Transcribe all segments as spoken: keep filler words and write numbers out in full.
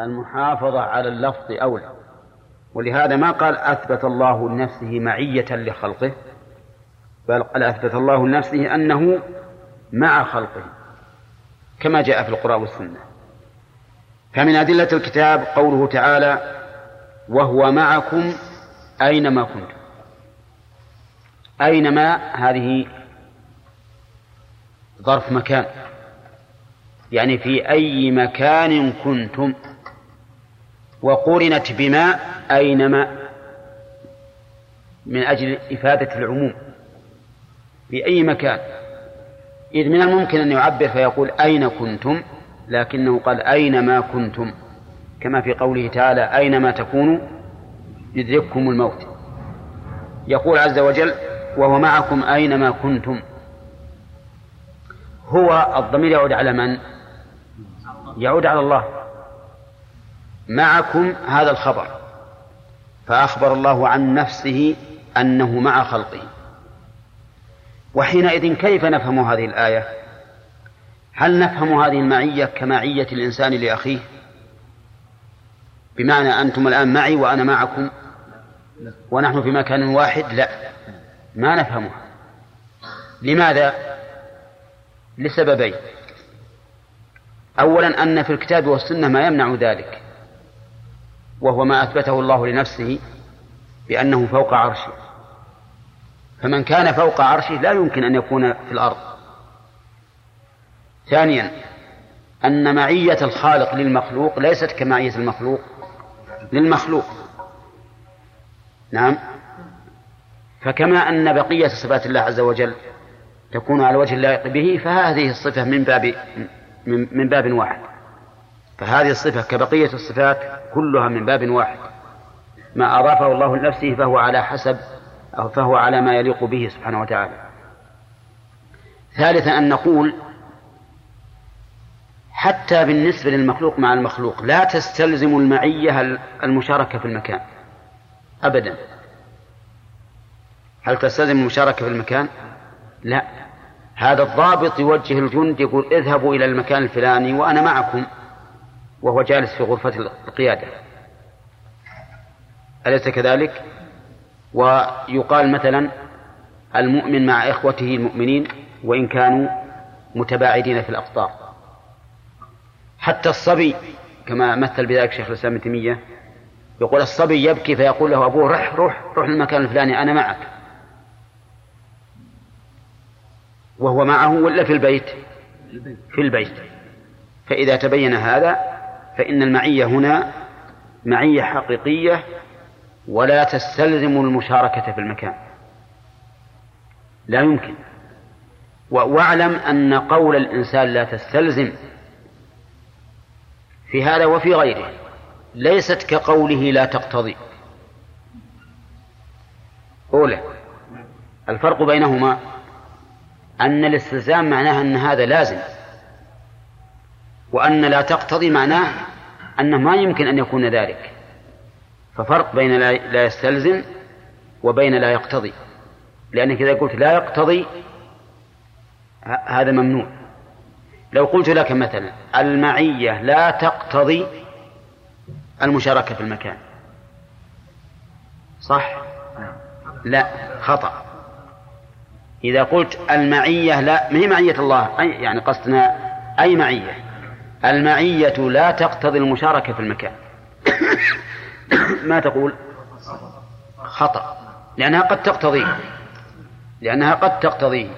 المحافظة على اللفظ أولى، ولهذا ما قال أثبت الله لنفسه معية لخلقه، بل قال أثبت الله لنفسه أنه مع خلقه كما جاء في القرآن والسنة. فمن أدلة الكتاب قوله تعالى وهو معكم أينما كنتم. أينما هذه ظرف مكان، يعني في أي مكان كنتم، وقرنت بما أينما من أجل إفادة العموم، في أي مكان، إذ من الممكن أن يعبر فيقول أين كنتم، لكنه قال أينما كنتم، كما في قوله تعالى أينما تكونوا يدرككم الموت. يقول عز وجل وهو معكم أينما كنتم. هو الضمير يعود على من؟ يعود على الله. معكم هذا الخبر، فأخبر الله عن نفسه أنه مع خلقه. وحينئذ كيف نفهم هذه الآية؟ هل نفهم هذه المعية كمعية الإنسان لأخيه، بمعنى أنتم الآن معي وأنا معكم ونحن في مكان واحد؟ لا، ما نفهمها. لماذا؟ لسببين. أولا أن في الكتاب والسنة ما يمنع ذلك، وهو ما أثبته الله لنفسه بأنه فوق عرشه، فمن كان فوق عرشه لا يمكن أن يكون في الأرض. ثانيا أن معية الخالق للمخلوق ليست كمعية المخلوق للمخلوق. نعم، فكما أن بقية صفات الله عز وجل تكون على وجه اللائق به، فهذه الصفة من باب من, من باب واحد، فهذه الصفة كبقية الصفات كلها من باب واحد. ما أضافه الله لنفسه فهو على حسب أو فهو على ما يليق به سبحانه وتعالى. ثالثا أن نقول حتى بالنسبة للمخلوق مع المخلوق لا تستلزم المعية المشاركة في المكان أبدا. هل تستلزم المشاركة في المكان؟ لا. هذا الضابط يوجه الجند يقول اذهبوا إلى المكان الفلاني وأنا معكم، وهو جالس في غرفة القيادة، أليس كذلك؟ ويقال مثلا المؤمن مع إخوته المؤمنين وإن كانوا متباعدين في الأقطار. حتى الصبي كما مثل بذلك شيخ الإسلام ابن تيمية، يقول الصبي يبكي فيقول له أبوه رح رح رح للمكان الفلاني أنا معك، وهو معه ولا في البيت؟ في البيت. فإذا تبين هذا فإن المعية هنا معية حقيقية ولا تستلزم المشاركة في المكان، لا يمكن. واعلم أن قول الإنسان لا تستلزم في هذا وفي غيره ليست كقوله لا تقتضي. أولا الفرق بينهما أن الاستلزام معناه أن هذا لازم، وأن لا تقتضي معناه أنه ما يمكن أن يكون ذلك. ففرق بين لا يستلزم وبين لا يقتضي، لأنك إذا قلت لا يقتضي هذا ممنوع. لو قلت لك مثلا المعية لا تقتضي المشاركة في المكان، صح؟ لا، خطأ. إذا قلت المعية لا، ما هي معية الله، أي يعني قصدنا أي معية، المعية لا تقتضي المشاركة في المكان، ما تقول؟ خطأ، لأنها قد تقتضيه لأنها قد تقتضيه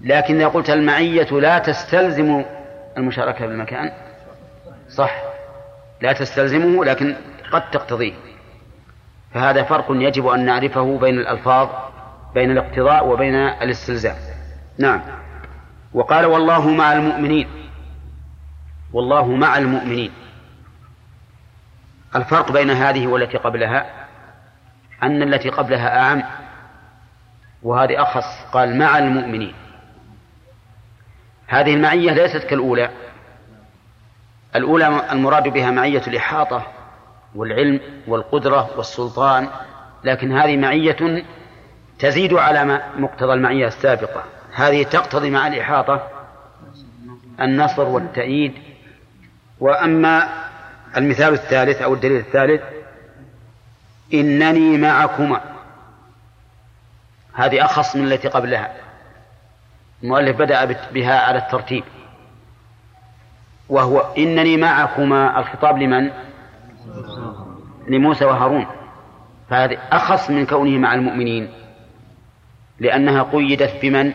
لكن إذا قلت المعية لا تستلزم المشاركة في المكان، صح، لا تستلزمه لكن قد تقتضيه. فهذا فرق يجب أن نعرفه بين الألفاظ، بين الاقتضاء وبين الاستلزام. نعم. وقال والله مع المؤمنين. والله مع المؤمنين، الفرق بين هذه والتي قبلها أن التي قبلها أعم وهذه أخص. قال مع المؤمنين، هذه المعية ليست كالأولى. الأولى المراد بها معية الإحاطة والعلم والقدرة والسلطان، لكن هذه معية تزيد على مقتضى المعية السابقة. هذه تقتضي مع الإحاطة النصر والتأييد، وأما المثال الثالث أو الدليل الثالث: إنني معكما. هذه أخص من التي قبلها. المؤلف بدأ بها على الترتيب، وهو إنني معكما، الخطاب لمن؟ لموسى وهارون. فهذه أخص من كونه مع المؤمنين، لأنها قيدت بمن؟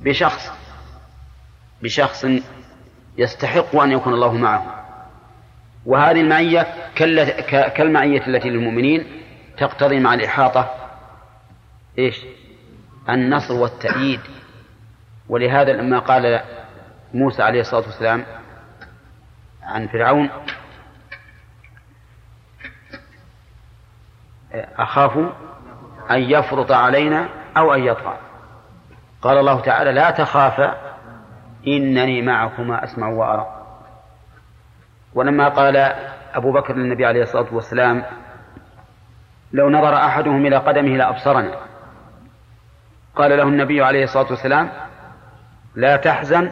بشخص بشخص يستحق أن يكون الله معه. وهذه المعية كالمعية التي للمؤمنين تقتضي مع الإحاطة إيش؟ النصر والتأييد. ولهذا لما قال موسى عليه الصلاة والسلام عن فرعون: أخاف أن يفرط علينا أو أن يطغى، قال الله تعالى: لا تخافا إنني معكما أسمع وأرى. ولما قال أبو بكر للنبي عليه الصلاة والسلام: لو نظر أحدهم إلى قدمه لأبصرنا، قال له النبي عليه الصلاة والسلام: لا تحزن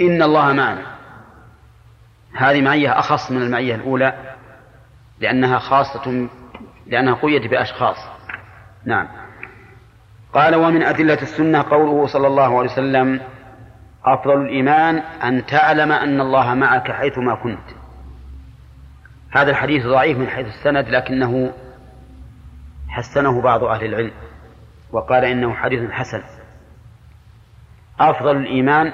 إن الله معنا. هذه معية أخص من المعية الأولى لأنها خاصة، لأنها قيدت بأشخاص. نعم. قال: ومن أدلة السنة قوله صلى الله عليه وسلم: أفضل الإيمان أن تعلم أن الله معك حيثما كنت. هذا الحديث ضعيف من حيث السند، لكنه حسنه بعض أهل العلم وقال إنه حديث حسن. أفضل الإيمان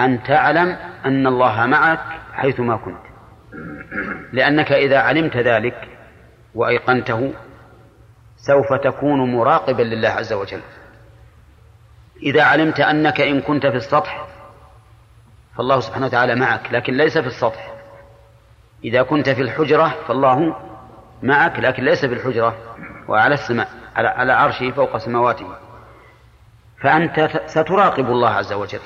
أن تعلم أن الله معك حيثما كنت، لأنك إذا علمت ذلك وأيقنته سوف تكون مراقبا لله عز وجل. إذا علمت أنك إن كنت في السطح فالله سبحانه وتعالى معك لكن ليس في السطح، إذا كنت في الحجرة فالله معك لكن ليس في الحجرة وعلى السماء، على عرشه فوق سماواته، فأنت ستراقب الله عز وجل.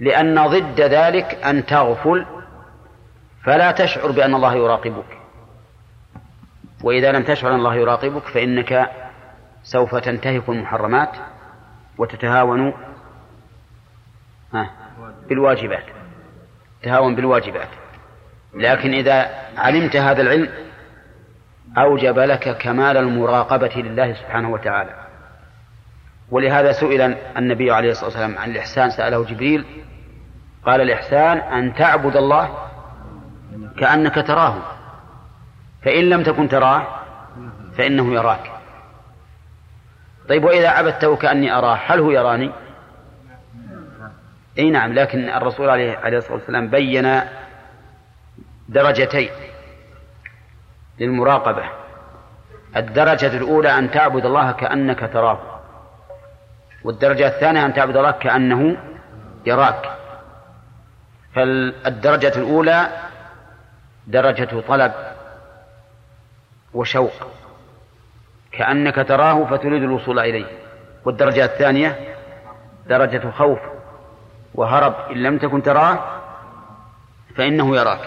لأن ضد ذلك أن تغفل فلا تشعر بأن الله يراقبك، وإذا لم تشعر أن الله يراقبك فإنك سوف تنتهك المحرمات وتتهاون بالواجبات تهاون بالواجبات لكن إذا علمت هذا العلم أوجب لك كمال المراقبة لله سبحانه وتعالى. ولهذا سئل النبي عليه الصلاة والسلام عن الإحسان، سأله جبريل قال: الإحسان أن تعبد الله كأنك تراه، فإن لم تكن تراه فإنه يراك. طيب، وإذا عبدته كأني أراه هل هو يراني؟ أي نعم، لكن الرسول عليه الصلاة والسلام بين درجتين للمراقبة: الدرجة الأولى أن تعبد الله كأنك تراه، والدرجة الثانية أن تعبد الله كأنه يراك. فالدرجة الأولى درجة طلب وشوق، كأنك تراه فتريد الوصول إليه، والدرجة الثانية درجة خوف وهرب، إن لم تكن تراه فإنه يراك.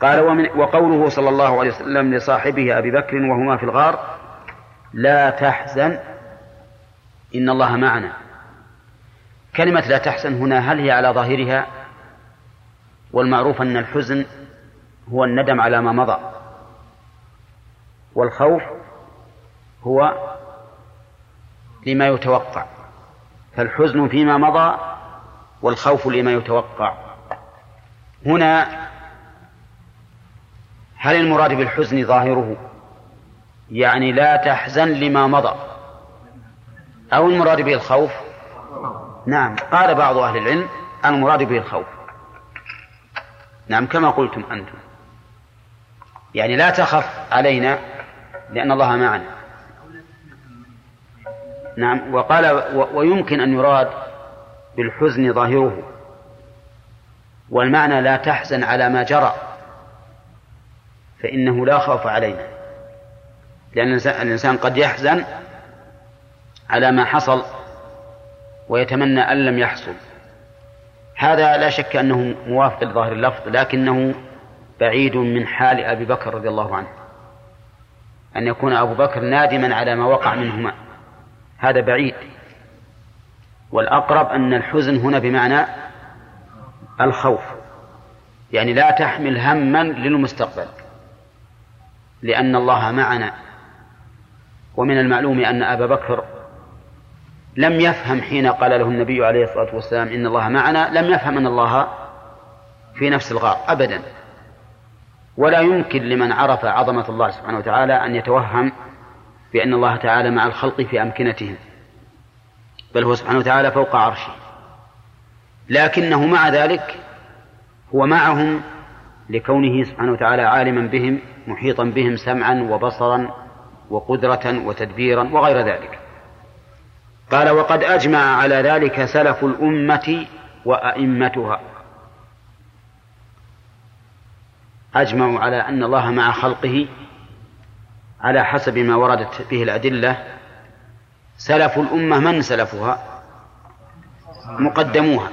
قال: وقوله صلى الله عليه وسلم لصاحبه أبي بكر وهما في الغار: لا تحزن إن الله معنا. كلمة لا تحزن هنا هل هي على ظاهرها؟ والمعروف أن الحزن هو الندم على ما مضى، والخوف هو لما يتوقع، فالحزن فيما مضى والخوف لما يتوقع. هنا هل المراد بالحزن ظاهره يعني لا تحزن لما مضى، أو المراد به الخوف؟ نعم، قال بعض أهل العلم المراد به الخوف. نعم، كما قلتم أنتم، يعني لا تخف علينا لأن الله معنا. نعم، وقال و... ويمكن أن يراد بالحزن ظاهره، والمعنى لا تحزن على ما جرى فإنه لا خوف علينا، لأن الإنسان قد يحزن على ما حصل ويتمنى أن لم يحصل. هذا لا شك أنه موافق لظاهر اللفظ، لكنه بعيد من حال أبي بكر رضي الله عنه، أن يكون أبو بكر نادما على ما وقع منهما، هذا بعيد. والأقرب أن الحزن هنا بمعنى الخوف. يعني لا تحمل هما للمستقبل، لأن الله معنا. ومن المعلوم أن أبا بكر لم يفهم حين قال له النبي عليه الصلاة والسلام إن الله معنا، لم يفهم أن الله في نفس الغار أبدا. ولا يمكن لمن عرف عظمة الله سبحانه وتعالى أن يتوهم بأن الله تعالى مع الخلق في أمكنتهم، بل هو سبحانه وتعالى فوق عرشه، لكنه مع ذلك هو معهم لكونه سبحانه وتعالى عالما بهم محيطا بهم سمعا وبصرا وقدرة وتدبيرا وغير ذلك. قال: وقد أجمع على ذلك سلف الأمة وأئمتها. أجمعوا على أن الله مع خلقه على حسب ما وردت به الأدلة. سلف الأمة من سلفها؟ مقدموها،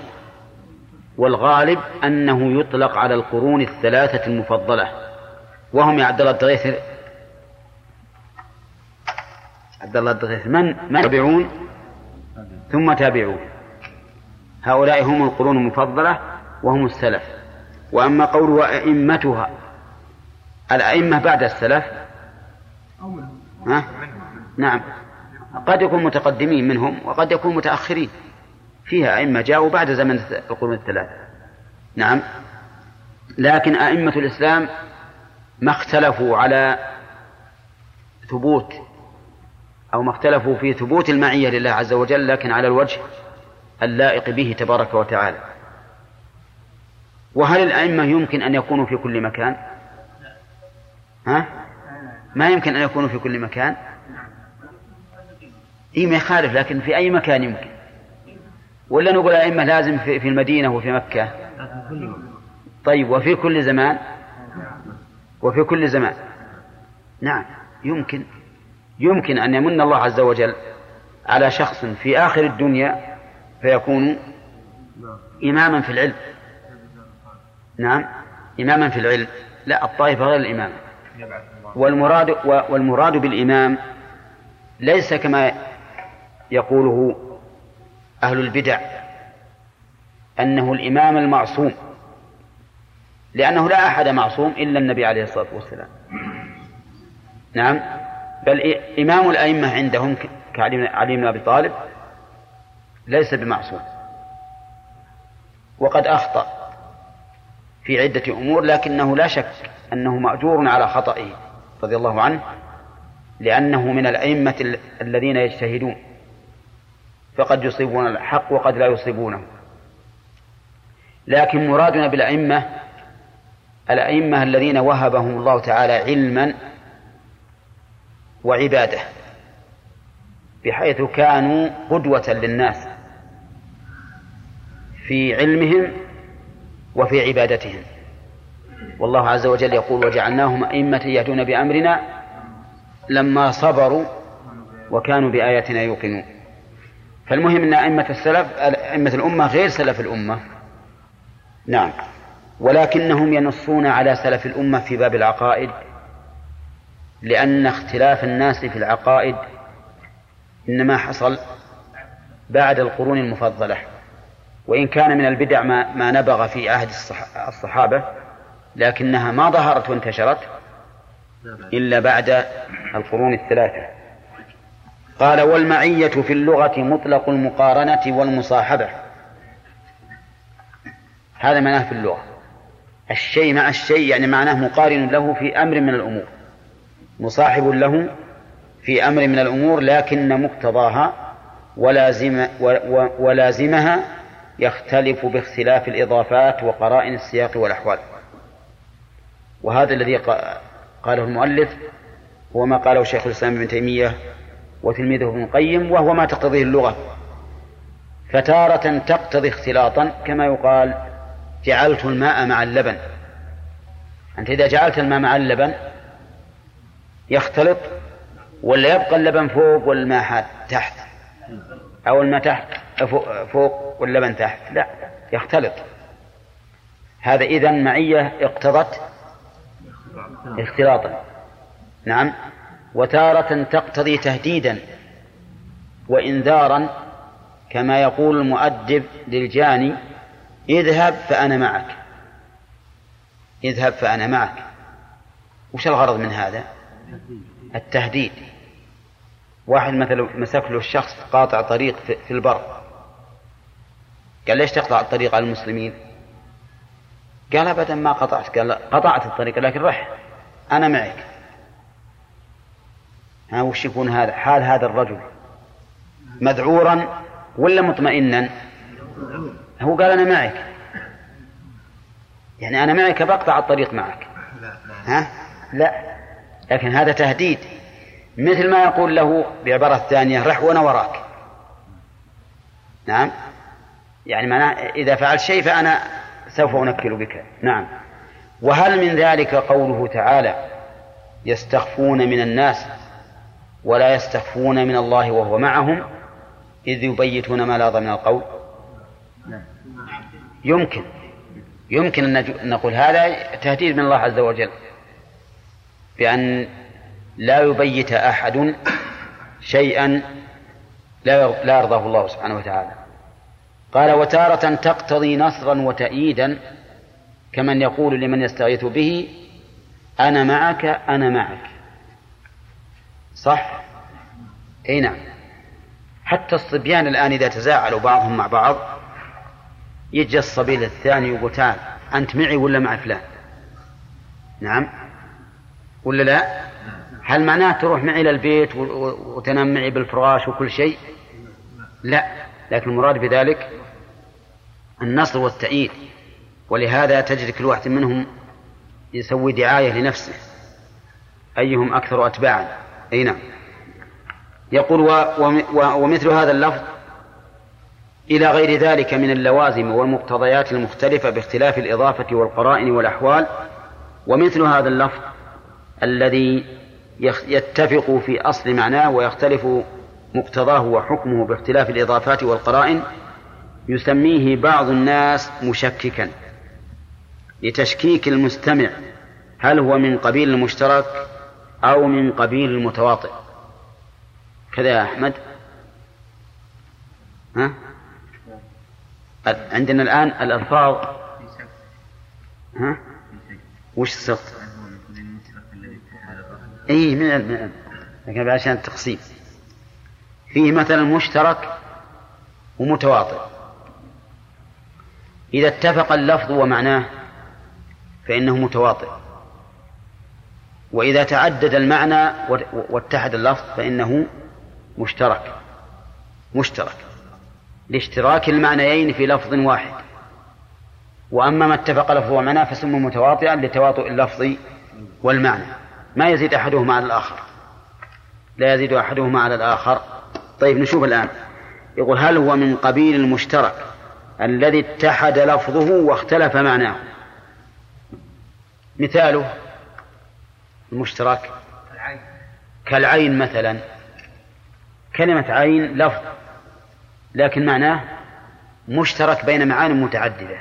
والغالب أنه يطلق على القرون الثلاثة المفضلة، وهم يا عبد الله الدغيثر عبد الله الدغيثر من من تابعون ثم تابعون، هؤلاء هم القرون المفضلة وهم السلف. وأما قول وأئمتها، الأئمة بعد السلف ها؟ نعم، قد يكون متقدمين منهم وقد يكون متأخرين، فيها أئمة جاءوا بعد زمن القرون الثلاثة. نعم، لكن أئمة الإسلام ما اختلفوا على ثبوت أو ما اختلفوا في ثبوت المعية لله عز وجل، لكن على الوجه اللائق به تبارك وتعالى. وهل الأئمة يمكن أن يكونوا في كل مكان؟ ها؟ ما يمكن أن يكونوا في كل مكان؟ إيه ما يخالف، لكن في أي مكان يمكن. ولا نقول أئمة لازم في المدينة وفي مكة؟ طيب، وفي كل زمان وفي كل زمان نعم، يمكن يمكن أن يمن الله عز وجل على شخص في آخر الدنيا فيكون إماما في العلم. نعم، إماما في العلم، لا الطائفة غير الإمام. والمراد والمراد بالإمام ليس كما يقوله أهل البدع أنه الإمام المعصوم، لأنه لا أحد معصوم إلا النبي عليه الصلاة والسلام. نعم، بل إمام الأئمة عندهم كعلي بن أبي طالب ليس بمعصوم، وقد أخطأ في عدة أمور، لكنه لا شك أنه مأجور على خطئه رضي الله عنه، لأنه من الأئمة الذين يجتهدون، فقد يصيبون الحق وقد لا يصيبونه. لكن مرادنا بالأئمة الأئمة الذين وهبهم الله تعالى علما وعبادة، بحيث كانوا قدوة للناس في علمهم وفي عبادتهم. والله عز وجل يقول: وجعلناهم أئمة يهدون بأمرنا لما صبروا وكانوا بآياتنا يوقنون. فالمهم أن أئمة السلف أئمة الأمة غير سلف الأمة. نعم، ولكنهم ينصون على سلف الأمة في باب العقائد، لأن اختلاف الناس في العقائد إنما حصل بعد القرون المفضلة، وإن كان من البدع ما نبغ في عهد الصحابة، لكنها ما ظهرت وانتشرت إلا بعد القرون الثلاثة. قال: والمعية في اللغة مطلق المقارنة والمصاحبة. هذا معناه في اللغة، الشيء مع الشيء، يعني معناه مقارن له في أمر من الأمور، مصاحب له في أمر من الأمور، لكن مقتضاها ولازم ولازمها يختلف باختلاف الإضافات وقرائن السياق والأحوال. وهذا الذي قاله المؤلف هو ما قاله شيخ الإسلام ابن تيمية وتلميذه ابن القيم، وهو ما تقتضيه اللغة، فتارة تقتضي اختلاطا، كما يقال: جعلت الماء مع اللبن. أنت إذا جعلت الماء مع اللبن يختلط، ولا يبقى اللبن فوق والماء تحت، أو الماء تحت فوق واللبن تحت؟ لا، يختلط. هذا إذن معية اقتضت اختلاطا. نعم، وتارة تقتضي تهديدا وإنذارا، كما يقول المؤدب للجاني: اذهب فأنا معك. اذهب فأنا معك. وش الغرض من هذا؟ التهديد. واحد مثلا مسك له الشخص قاطع طريق في البر، قال ليش تقطع الطريق على المسلمين؟ قال أبدا ما قطعت. قال قطعت الطريق لكن رح أنا معك. ها وش يكون هذا حال هذا الرجل؟ مذعورا ولا مطمئنا؟ هو قال أنا معك، يعني أنا معك بقطع الطريق معك. ها؟ لا، لكن هذا تهديد، مثل ما يقول له بعبارة ثانية رح وأنا وراك. نعم، يعني معناه إذا فعلت شيء فأنا سوف أنكل بك. نعم. وهل من ذلك قوله تعالى يستخفون من الناس ولا يستخفون من الله وهو معهم إذ يبيتون ما لاظ من القول. يمكن يمكن أن نقول هذا تهديد من الله عز وجل بأن لا يبيت أحد شيئا لا يرضاه الله سبحانه وتعالى. قال وتارة تقتضي نصرا وتأييدا كمن يقول لمن يستغيث به أنا معك أنا معك. صح؟ أي نعم. حتى الصبيان الآن إذا تزاعلوا بعضهم مع بعض يجي الصبي الثاني يقول تعال أنت معي ولا مع فلان؟ نعم ولا لا؟ هل معناه تروح معي للبيت وتنام معي بالفراش وكل شيء؟ لا، لكن المراد بذلك النصر والتأييد. ولهذا تجد كل واحد منهم يسوي دعاية لنفسه أيهم أكثر أتباعا. أي نعم. يقول ومثل هذا اللفظ إلى غير ذلك من اللوازم والمقتضيات المختلفة باختلاف الإضافة والقرائن والأحوال. ومثل هذا اللفظ الذي يتفق في أصل معناه ويختلف مقتضاه وحكمه باختلاف الإضافات والقرائن يسميه بعض الناس مشككا لتشكيك المستمع هل هو من قبيل المشترك أو من قبيل المتواطئ. كذا يا أحمد. ها؟ عندنا الآن الألفاظ. ها؟ وش الصوت؟ أي من المعنى، لكن عشان التقسيم فيه مثلا مشترك ومتواطئ. إذا اتفق اللفظ ومعناه فإنه متواطئ، وإذا تعدد المعنى واتحد اللفظ فإنه مشترك مشترك لاشتراك المعنيين في لفظ واحد. وأما ما اتفق لفظ ومعناه فسمى متواطئا لتواطؤ اللفظ والمعنى، ما يزيد أحدهما على الآخر، لا يزيد أحدهما على الآخر. طيب نشوف الآن. يقول هل هو من قبيل المشترك الذي اتحد لفظه واختلف معناه. مثاله المشترك كالعين مثلا، كلمة عين لفظ لكن معناه مشترك بين معان متعددة.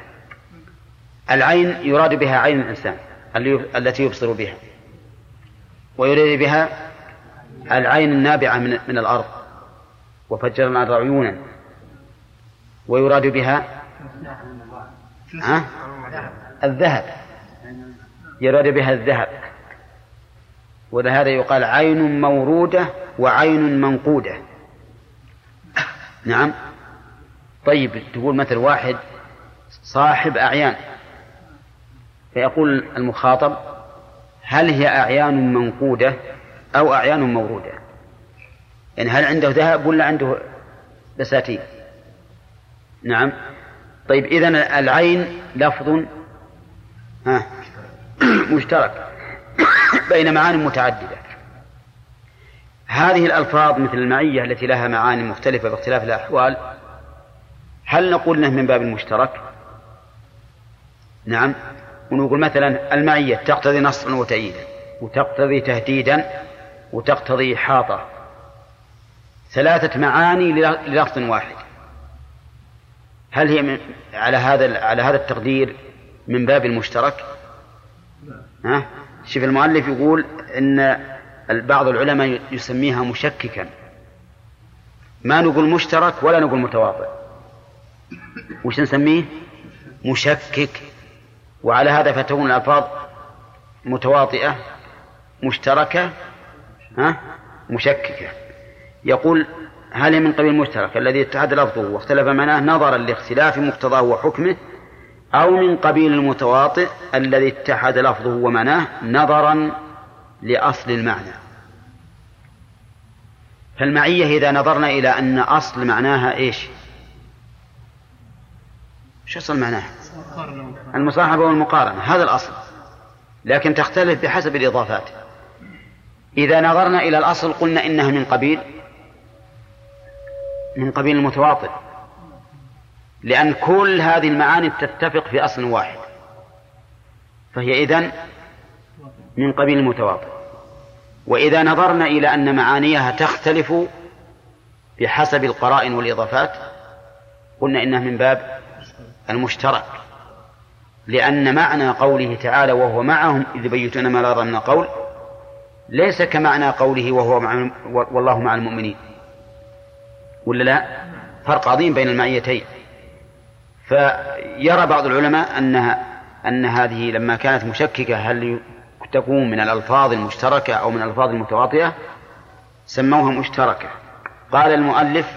العين يراد بها عين الإنسان التي يبصر بها، ويريد بها العين النابعة من, من الأرض وفجرنا الأرض عيونا، ويراد بها الذهب، يراد بها الذهب. ولهذا يقال عين مورودة وعين منقودة. نعم. طيب تقول مثل واحد صاحب أعيان فيقول المخاطب هل هي أعيان منقودة أو أعيان مورودة؟ يعني هل عنده ذهب ولا عنده بساتين؟ نعم. طيب إذن العين لفظ ها مشترك بين معان متعددة. هذه الألفاظ مثل المعية التي لها معاني مختلفة باختلاف الأحوال هل نقول له من باب المشترك؟ نعم. ونقول مثلا المعية تقتضي نصرا وتأييدا وتقتضي تهديدا وتقتضي إحاطة، ثلاثة معاني للفظ واحد. هل هي على هذا على هذا التقدير من باب المشترك؟ ها؟ شوف المؤلف يقول إن بعض العلماء يسميها مشككا، ما نقول مشترك ولا نقول متواطئ، وش نسميه؟ مشكك. وعلى هذا فتكون الألفاظ متواطئة مشتركة ها؟ مشككة. يقول هل من قبيل المشترك الذي اتحد لفظه واختلف معناه نظرا لاختلاف مقتضاه وحكمه، أو من قبيل المتواطئ الذي اتحد لفظه ومعناه نظرا لأصل المعنى؟ فالمعية إذا نظرنا إلى أن أصل معناها إيش؟ شو أصل معناها؟ المصاحبة والمقارنة، هذا الأصل، لكن تختلف بحسب الإضافات. إذا نظرنا إلى الأصل قلنا إنها من قبيل من قبيل المتواطئ، لأن كل هذه المعاني تتفق في أصل واحد، فهي إذن من قبيل المتواطئ. وإذا نظرنا إلى أن معانيها تختلف بحسب القرائن والإضافات قلنا إنها من باب المشترك، لأن معنى قوله تعالى وهو معهم إذ بيتنا ما لا ظن قول ليس كمعنى قوله وهو مع والله مع المؤمنين، ولا لا؟ فرق عظيم بين المعيتين. فيرى بعض العلماء أنها أن هذه لما كانت مشككة هل تكون من الألفاظ المشتركة أو من الألفاظ المتواطئة سموها مشتركة. قال المؤلف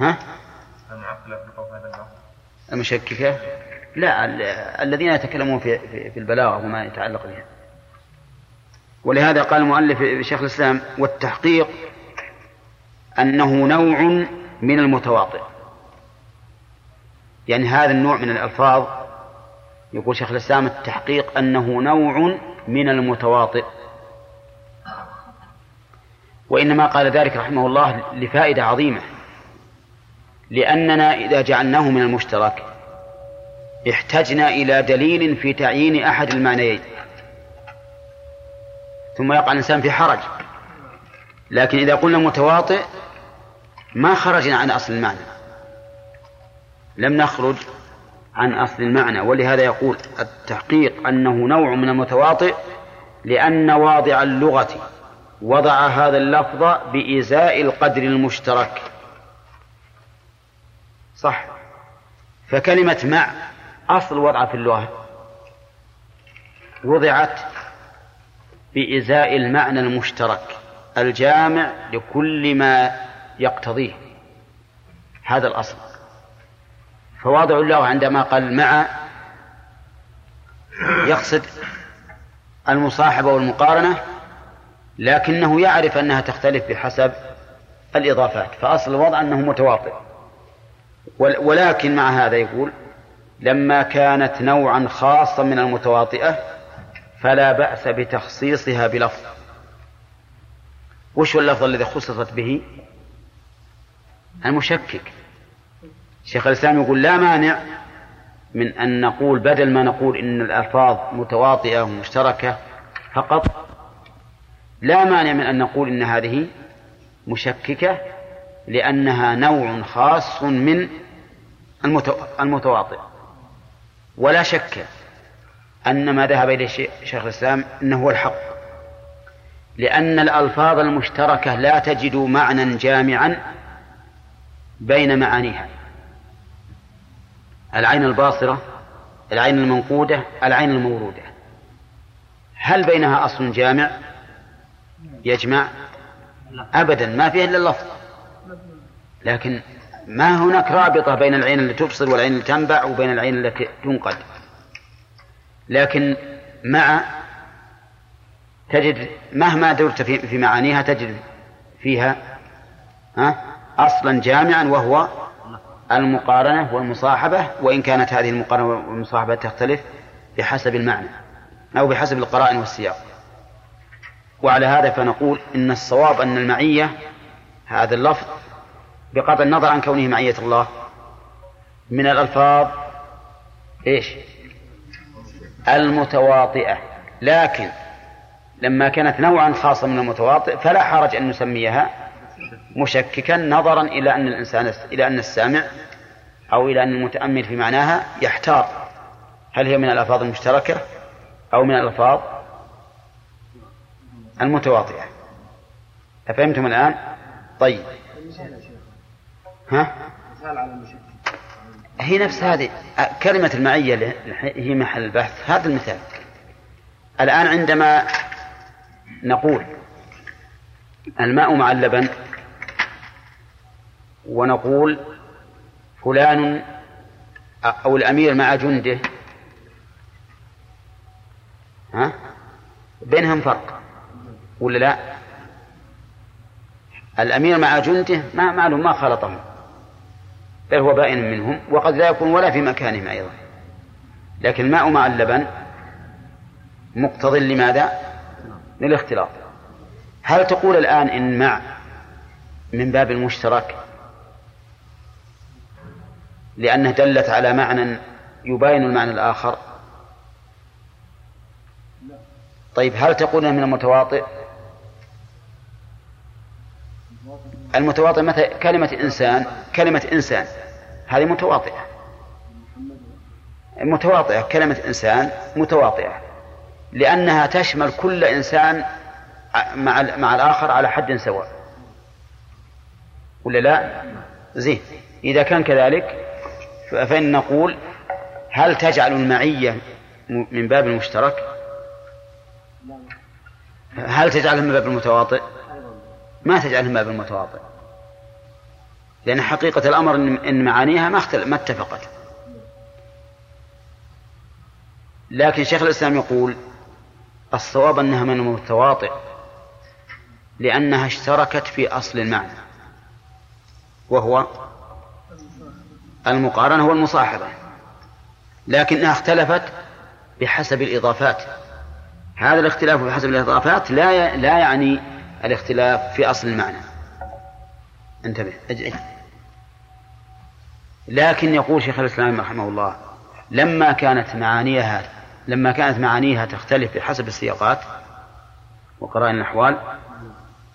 ها؟ المشككة لا، الذين يتكلمون في في البلاغة وما يتعلق بها. ولهذا قال المؤلف شيخ الإسلام والتحقيق أنه نوع من المتواطئ، يعني هذا النوع من الألفاظ يقول شيخ الإسلام التحقيق أنه نوع من المتواطئ، وإنما قال ذلك رحمه الله لفائدة عظيمة، لأننا إذا جعلناه من المشترك احتجنا إلى دليل في تعيين أحد المعنيين، ثم يقع الإنسان في حرج. لكن إذا قلنا متواطئ ما خرجنا عن أصل المعنى، لم نخرج عن أصل المعنى. ولهذا يقول التحقيق أنه نوع من المتواطئ لأن واضع اللغة وضع هذا اللفظ بإزاء القدر المشترك، صح؟ فكلمة مع أصل وضع في اللغة وضعت بإزاء المعنى المشترك الجامع لكل ما يقتضيه، هذا الأصل. فواضع اللغة عندما قال مع يقصد المصاحبة والمقارنة، لكنه يعرف أنها تختلف بحسب الإضافات، فأصل الوضع أنه متواطئ. ولكن مع هذا يقول لما كانت نوعا خاصا من المتواطئة فلا بأس بتخصيصها بلفظ. وش هو اللفظ الذي خصصت به؟ المشكك. شيخ الإسلام يقول لا مانع من أن نقول بدل ما نقول إن الألفاظ متواطئة ومشتركة فقط، لا مانع من أن نقول إن هذه مشككة لأنها نوع خاص من المتواطئ. ولا شك أن ما ذهب إليه شيخ الإسلام أنه هو الحق، لأن الألفاظ المشتركة لا تجد معنى جامعا بين معانيها. العين الباصرة، العين المنقودة، العين الموروده، هل بينها أصل جامع يجمع؟ أبدا، ما فيها إلا اللفظ، لكن ما هناك رابطة بين العين التي تبصر والعين التي تنبع وبين العين التي تنقد. لكن مع تجد مهما درت في معانيها تجد فيها أصلا جامعا وهو المقارنة والمصاحبة، وإن كانت هذه المقارنة والمصاحبة تختلف بحسب المعنى أو بحسب القرائن والسياق. وعلى هذا فنقول إن الصواب أن المعية هذا اللفظ بقطع النظر عن كونه معية الله من الألفاظ إيش؟ المتواطئة، لكن لما كانت نوعا خاصا من المتواطئ فلا حرج أن نسميها مشككا نظرا إلى أن الإنسان إلى أن السامع أو إلى أن المتأمل في معناها يحتار هل هي من الألفاظ المشتركة أو من الألفاظ المتواطئة. أفهمتم الآن؟ طيب ها؟ هي نفس هذه كلمة المعية هي محل البحث. هذا المثال الآن عندما نقول الماء مع اللبن ونقول فلان أو الأمير مع جنده، ها بينهم فرق ولا لا؟ الأمير مع جنده ما معلوم ما خلطهم، بل هو بائن منهم وقد لا يكون ولا في مكانهم أيضا. لكن الماء مع اللبن مقتضي لماذا؟ للاختلاط. هل تقول الآن إن مع من باب المشترك لأنه دلت على معنى يباين المعنى الآخر؟ طيب هل تقول من المتواطئ؟ المتواطئ مثل كلمة إنسان، كلمة إنسان هذه متواطئة، متواطئة كلمة إنسان متواطئة لأنها تشمل كل إنسان مع مع الآخر على حد سواء ولا لا؟ زين، إذا كان كذلك فإن نقول هل تجعل المعية من باب المشترك؟ هل تجعلها من باب المتواطئ؟ ما تجعلها من باب المتواطئ، لأن حقيقة الأمر إن معانيها ما اختلفت ما اتفقت. لكن شيخ الإسلام يقول الصواب أنها من المتواطئ لأنها اشتركت في أصل المعنى وهو المقارنة والمصاحبة، لكنها اختلفت بحسب الإضافات. هذا الاختلاف بحسب الإضافات لا لا يعني الاختلاف في أصل المعنى، انتبه أجل. لكن يقول شيخ الإسلام رحمه الله لما كانت معانيها لما كانت معانيها تختلف بحسب السياقات وقرائن الأحوال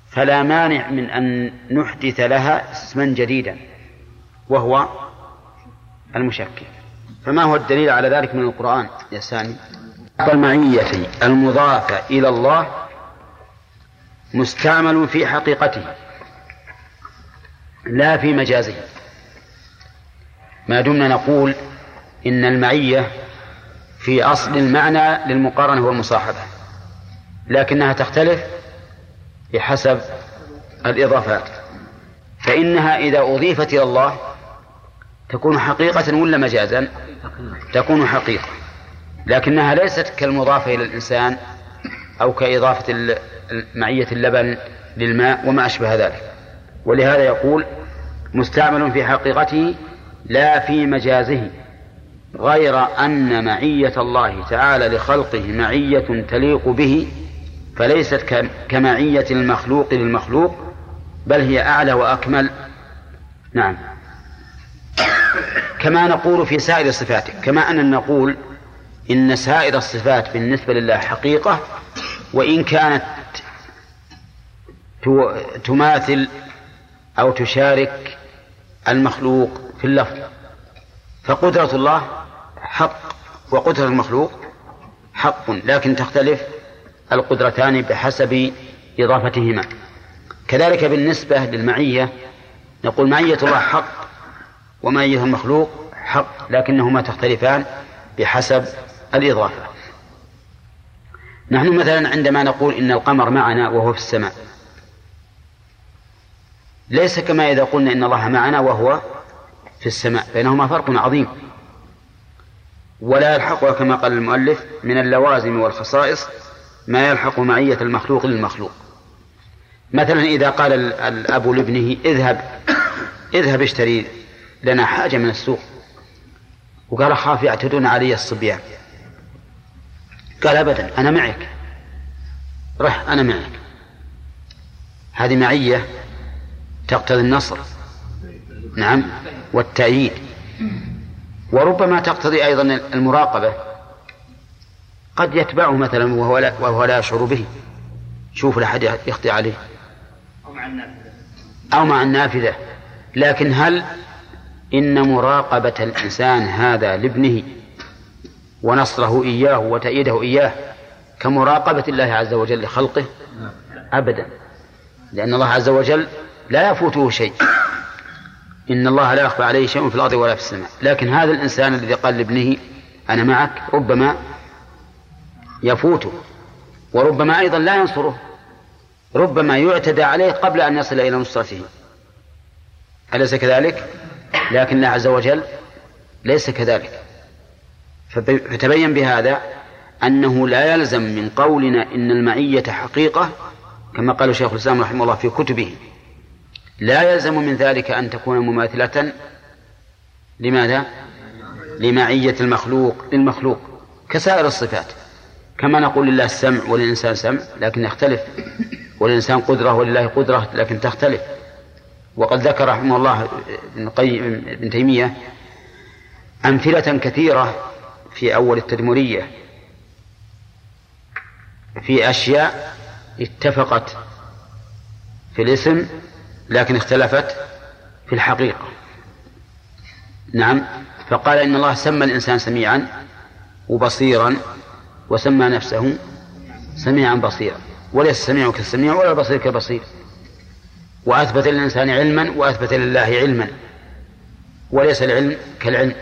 فلا مانع من أن نحدث لها اسما جديدا وهو المشكل. فما هو الدليل على ذلك من القرآن يا سامي؟ المعية المضافة إلى الله مستعمل في حقيقته لا في مجازه. ما دمنا نقول إن المعية في أصل المعنى للمقارنة والمصاحبة لكنها تختلف بحسب الإضافات، فإنها إذا أضيفت إلى الله تكون حقيقة ولا مجازا؟ تكون حقيقة، لكنها ليست كالمضافة إلى الإنسان أو كإضافة معية اللبن للماء وما أشبه ذلك. ولهذا يقول مستعمل في حقيقته لا في مجازه، غير أن معية الله تعالى لخلقه معية تليق به فليست كمعية المخلوق للمخلوق بل هي أعلى وأكمل. نعم، كما نقول في سائر صفاته، كما أن نقول إن سائر الصفات بالنسبة لله حقيقة وإن كانت تماثل أو تشارك المخلوق في اللفظ، فقدرة الله حق وقدرة المخلوق حق، لكن تختلف القدرتان بحسب إضافتهما. كذلك بالنسبة للمعية نقول معية الله حق ومعية المخلوق حق، لكنهما تختلفان بحسب الإضافة. نحن مثلا عندما نقول إن القمر معنا وهو في السماء ليس كما إذا قلنا إن الله معنا وهو في السماء، بينهما فرق عظيم. ولا يلحقها كما قال المؤلف من اللوازم والخصائص ما يلحق معية المخلوق للمخلوق. مثلا إذا قال الأب لابنه اذهب اذهب اشتري لنا حاجة من السوق، وقال خاف يعتدون علي الصبيان، قال أبدا أنا معك رح أنا معك. هذه معية تقتضي النصر نعم والتأييد، وربما تقتضي أيضا المراقبة، قد يتبعه مثلا وهو لا, وهو لا يشعر به، شوف لحد يخطئ عليه أو مع النافذة. لكن هل إن مراقبة الإنسان هذا لابنه ونصره إياه وتأييده إياه كمراقبة الله عز وجل لخلقه؟ أبدا، لأن الله عز وجل لا يفوته شيء، إن الله لا يخفى عليه شيء في الأرض ولا في السماء. لكن هذا الإنسان الذي قال لابنه أنا معك ربما يفوته وربما أيضا لا ينصره، ربما يعتدى عليه قبل أن يصل إلى نصرته، أليس كذلك؟ لكن الله عز وجل ليس كذلك. فتبين بهذا أنه لا يلزم من قولنا إن المعية حقيقة كما قال شيخ الإسلام رحمه الله في كتبه، لا يلزم من ذلك أن تكون مماثلة لماذا؟ لمعية المخلوق للمخلوق كسائر الصفات، كما نقول لله السمع والإنسان سمع لكن يختلف، والإنسان قدرة ولله قدرة لكن تختلف. وقد ذكر رحمه الله ابن تيمية أمثلة كثيرة في أول التدمرية في أشياء اتفقت في الاسم لكن اختلفت في الحقيقة. نعم، فقال إن الله سمى الإنسان سميعا وبصيرا وسمى نفسه سميعا بصيرا، وليس السميع كالسميع ولا البصير كالبصير، وأثبت للإنسان علما وأثبت لله علما، وليس العلم كالعلم.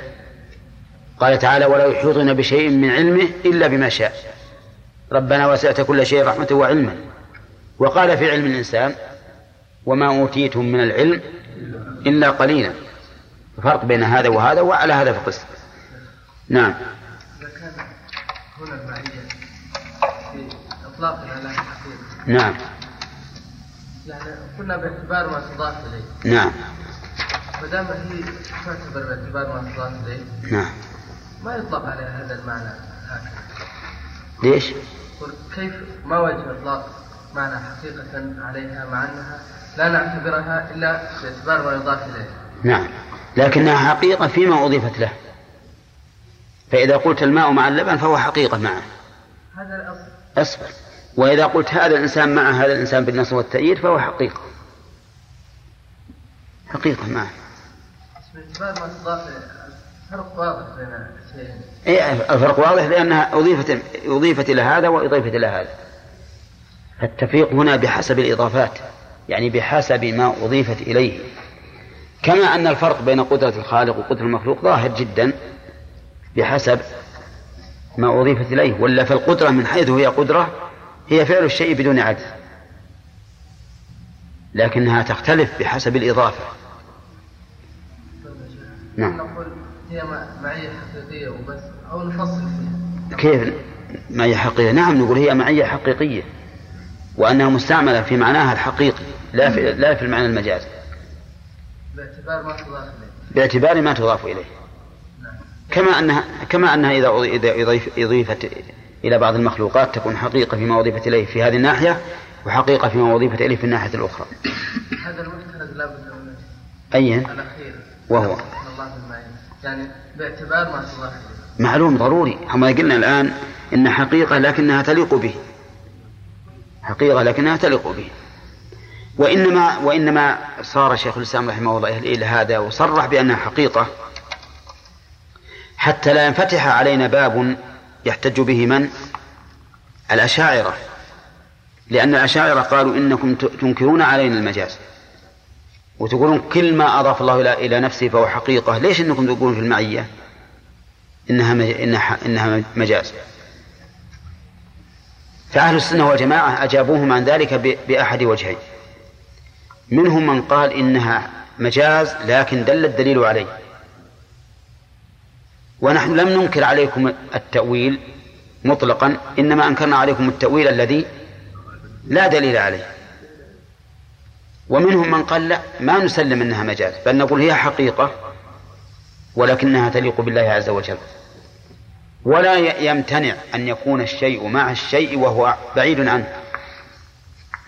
قال تعالى ولا يحيطون بشيء من علمه إلا بما شاء ربنا وسعت كل شيء رحمة وعلما. وقال في علم الإنسان وما أوتيتم من العلم إلا قليلا. الفرق بين هذا وهذا وعلى هذا فقس. نعم، هنا المعية في إطلاقها على الحقيقة. نعم، يعني كنا باعتبار ما تضاف إليه. نعم، فدام هي تعتبر باعتبار ما تضاف إليه. نعم، ما يطلق عليها هذا المعنى هكذا. ليش؟ كيف ما وجه إطلاق معنى حقيقة عليها مع أنها لا نعتبرها إلا باعتبار ما يضاف إليه؟ نعم، لكنها حقيقة فيما أضيفت له، فإذا قلت الماء مع اللبن فهو حقيقة معه، هذا الأصل. أصبر. وإذا قلت هذا الإنسان مع هذا الإنسان بالنصر والتأييد فهو حقيقة حقيقة معه. الفرق واضح بين شيئين. إيه الفرق واضح، لأنها أضيفت أضيفت إلى هذا وأضيفت إلى هذا. التفريق هنا بحسب الإضافات، يعني بحسب ما أضيفت إليه. كما أن الفرق بين قدرة الخالق وقدرة المخلوق ظاهر جدا بحسب ما أضيفت إليه، ولا فالقدرة من حيث هي قدرة هي فعل الشيء بدون عجز، لكنها تختلف بحسب الإضافة. نعم، نقول هي معية حقيقية وبس أو نفصل فيها كيف معية حقيقية؟ نعم، نقول هي معية حقيقية وأنها مستعملة في معناها الحقيقي لا في, لا في المعنى المجازي، باعتبار ما تضاف إليه باعتبار ما تضاف إليه. كما أنها, كما أنها إذا أضيفت إلى بعض المخلوقات تكون حقيقة فيما أضيفت إليه في هذه الناحية وحقيقة فيما أضيفت إليه في الناحية الأخرى. هذا المحترز لابد منه أيا وهو يعني باعتبار ما تضاف إليه، معلوم ضروري. كما قلنا الآن إن حقيقة لكنها تليق به، حقيقة لكنها تليق به. وإنما, وإنما صار شيخ الإسلام رحمه الله إلى هذا وصرح بأنها حقيقة حتى لا ينفتح علينا باب يحتج به من الأشاعرة، لأن الأشاعرة قالوا إنكم تنكرون علينا المجاز وتقولون كل ما أضاف الله إلى نفسه فهو حقيقة، ليش إنكم تقولون في المعية إنها إنها مجاز؟ فأهل السنة والجماعة أجابوهم عن ذلك بأحد وجهين، منهم من قال إنها مجاز لكن دل الدليل عليه، ونحن لم ننكر عليكم التأويل مطلقا، إنما أنكرنا عليكم التأويل الذي لا دليل عليه. ومنهم من قال لا، ما نسلم أنها مجاز، بل نقول هي حقيقة ولكنها تليق بالله عز وجل. ولا يمتنع أن يكون الشيء مع الشيء وهو بعيد عنه.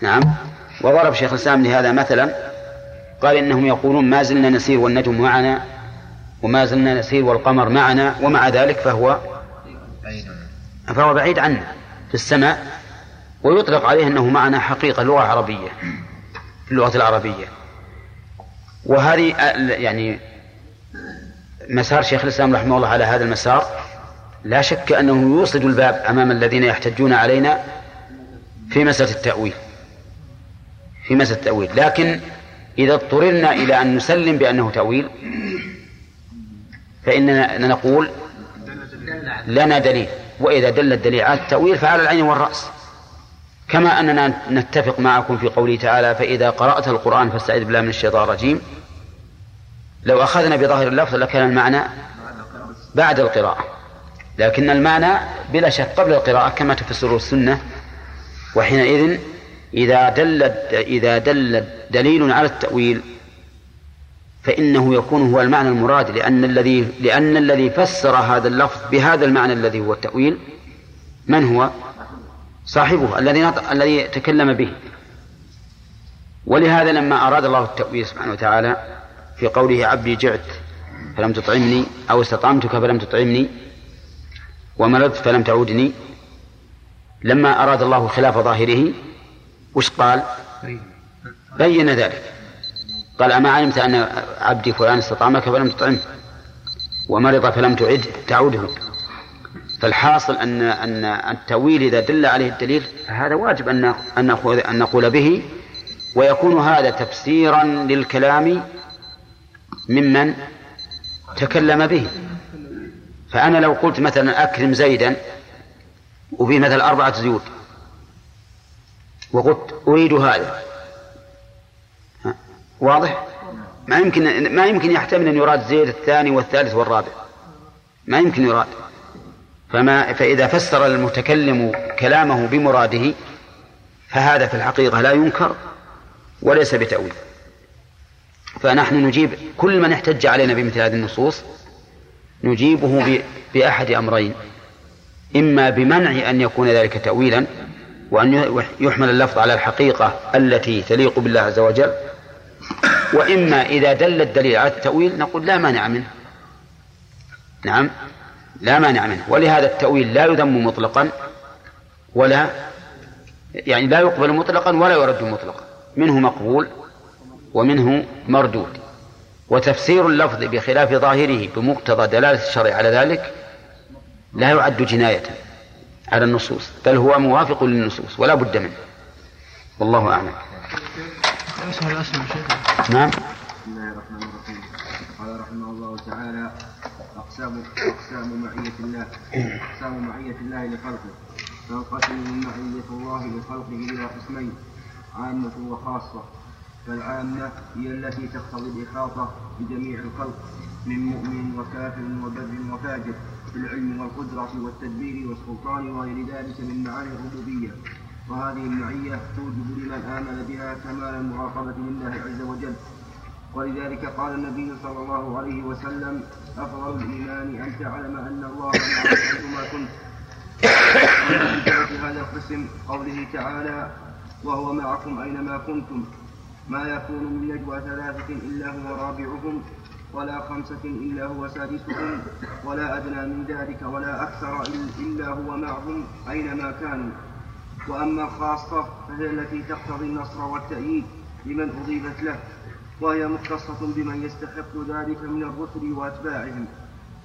نعم، وضرب شيخ الإسلام لهذا مثلا قال إنهم يقولون ما زلنا نسير والنجم معنا وما زلنا نسير والقمر معنا، ومع ذلك فهو فهو بعيد عنا في السماء، ويطلق عليه أنه معنا حقيقة لغة عربية في اللغة العربية. وهذه يعني مسار شيخ الإسلام رحمه الله، على هذا المسار لا شك أنه يوصد الباب أمام الذين يحتجون علينا في مسألة التأويل في مسألة التأويل. لكن إذا اضطررنا إلى أن نسلم بأنه تأويل فإننا نقول لنا دليل، وإذا دل الدليل على التأويل فعلى العين والرأس، كما أننا نتفق معكم في قوله تعالى: فإذا قرأت القرآن فاستعذ بالله من الشيطان الرجيم. لو أخذنا بظاهر اللفظ لكان المعنى بعد القراءة، لكن المعنى بلا شك قبل القراءة كما تفسر السنة. وحينئذ إذا دل إذا دل دليل على التأويل فإنه يكون هو المعنى المراد، لأن الذي لأن الذي فسر هذا اللفظ بهذا المعنى الذي هو التأويل من هو؟ صاحبه الذي الذي تكلم به. ولهذا لما أراد الله التأويل سبحانه وتعالى في قوله: عبدي جعت فلم تطعمني، أو استطعمتك فلم تطعمني، ومرضت فلم تعودني، لما أراد الله خلاف ظاهره وش قال؟ بين ذلك، قال: أما علمت أن عبدي فلان استطعمك فلم تطعمه، ومرض فلم تعد تعوده. فالحاصل أن أن التأويل إذا دل عليه الدليل فهذا واجب أن أن أن نقول به، ويكون هذا تفسيرا للكلام ممن تكلم به. فأنا لو قلت مثلا: أكرم زيدا، وفي مثل أربعة زيود، وقلت أريد هذا، واضح؟ ما يمكن ما يمكن يحتمل أن يراد زيد الثاني والثالث والرابع، ما يمكن يراد. فما فإذا فسر المتكلم كلامه بمراده فهذا في الحقيقة لا ينكر وليس بتأويل. فنحن نجيب كل من احتج علينا بمثل هذه النصوص نجيبه بأحد أمرين: إما بمنع أن يكون ذلك تأويلا، وأن يحمل اللفظ على الحقيقة التي تليق بالله عز وجل، وإما إذا دل الدليل على التأويل نقول لا مانع منه. نعم، لا مانع منه. ولهذا التأويل لا يذم مطلقا، ولا يعني لا يقبل مطلقا ولا يرد مطلقا، منه مقبول ومنه مردود. وتفسير اللفظ بخلاف ظاهره بمقتضى دلالة الشرع على ذلك لا يعد جناية على النصوص، بل هو موافق للنصوص ولا بد منه. والله أعلم. نعم. بسم الله الرحمن الرحيم. قال رحمه الله تعالى: أقسام أقسام معية الله أقسام معية الله لخلقه. فانقسم معية الله لخلقه إلى قسمين: عامة وخاصة. فالعامة هي التي تقتضي الإحاطة بجميع الخلق من مؤمن وكافر وبر وفاجر في العلم والقدرة والتدبير والسلطان وغير ذلك من معاني الربوبية. وهذه المعية توجب لمن آمن بها كمال المراقبة لله عز وجل. ولذلك قال النبي صلى الله عليه وسلم: أفضل الإيمان أن تعلم أن الله معك حيثما كنت. وفي هذا القسم قوله تعالى: وهو معكم أينما كنتم. ما يكون من نجوى ثلاثة إلا هو رابعهم، ولا خمسة إلا هو سادسهم، ولا أدنى من ذلك ولا أكثر إلا هو معهم أينما كانوا. وأما الخاصة فهي التي تقتضي النصر والتأييد لمن أضيفت له، وهي مختصة بمن يستحق ذلك من الرسل وأتباعهم.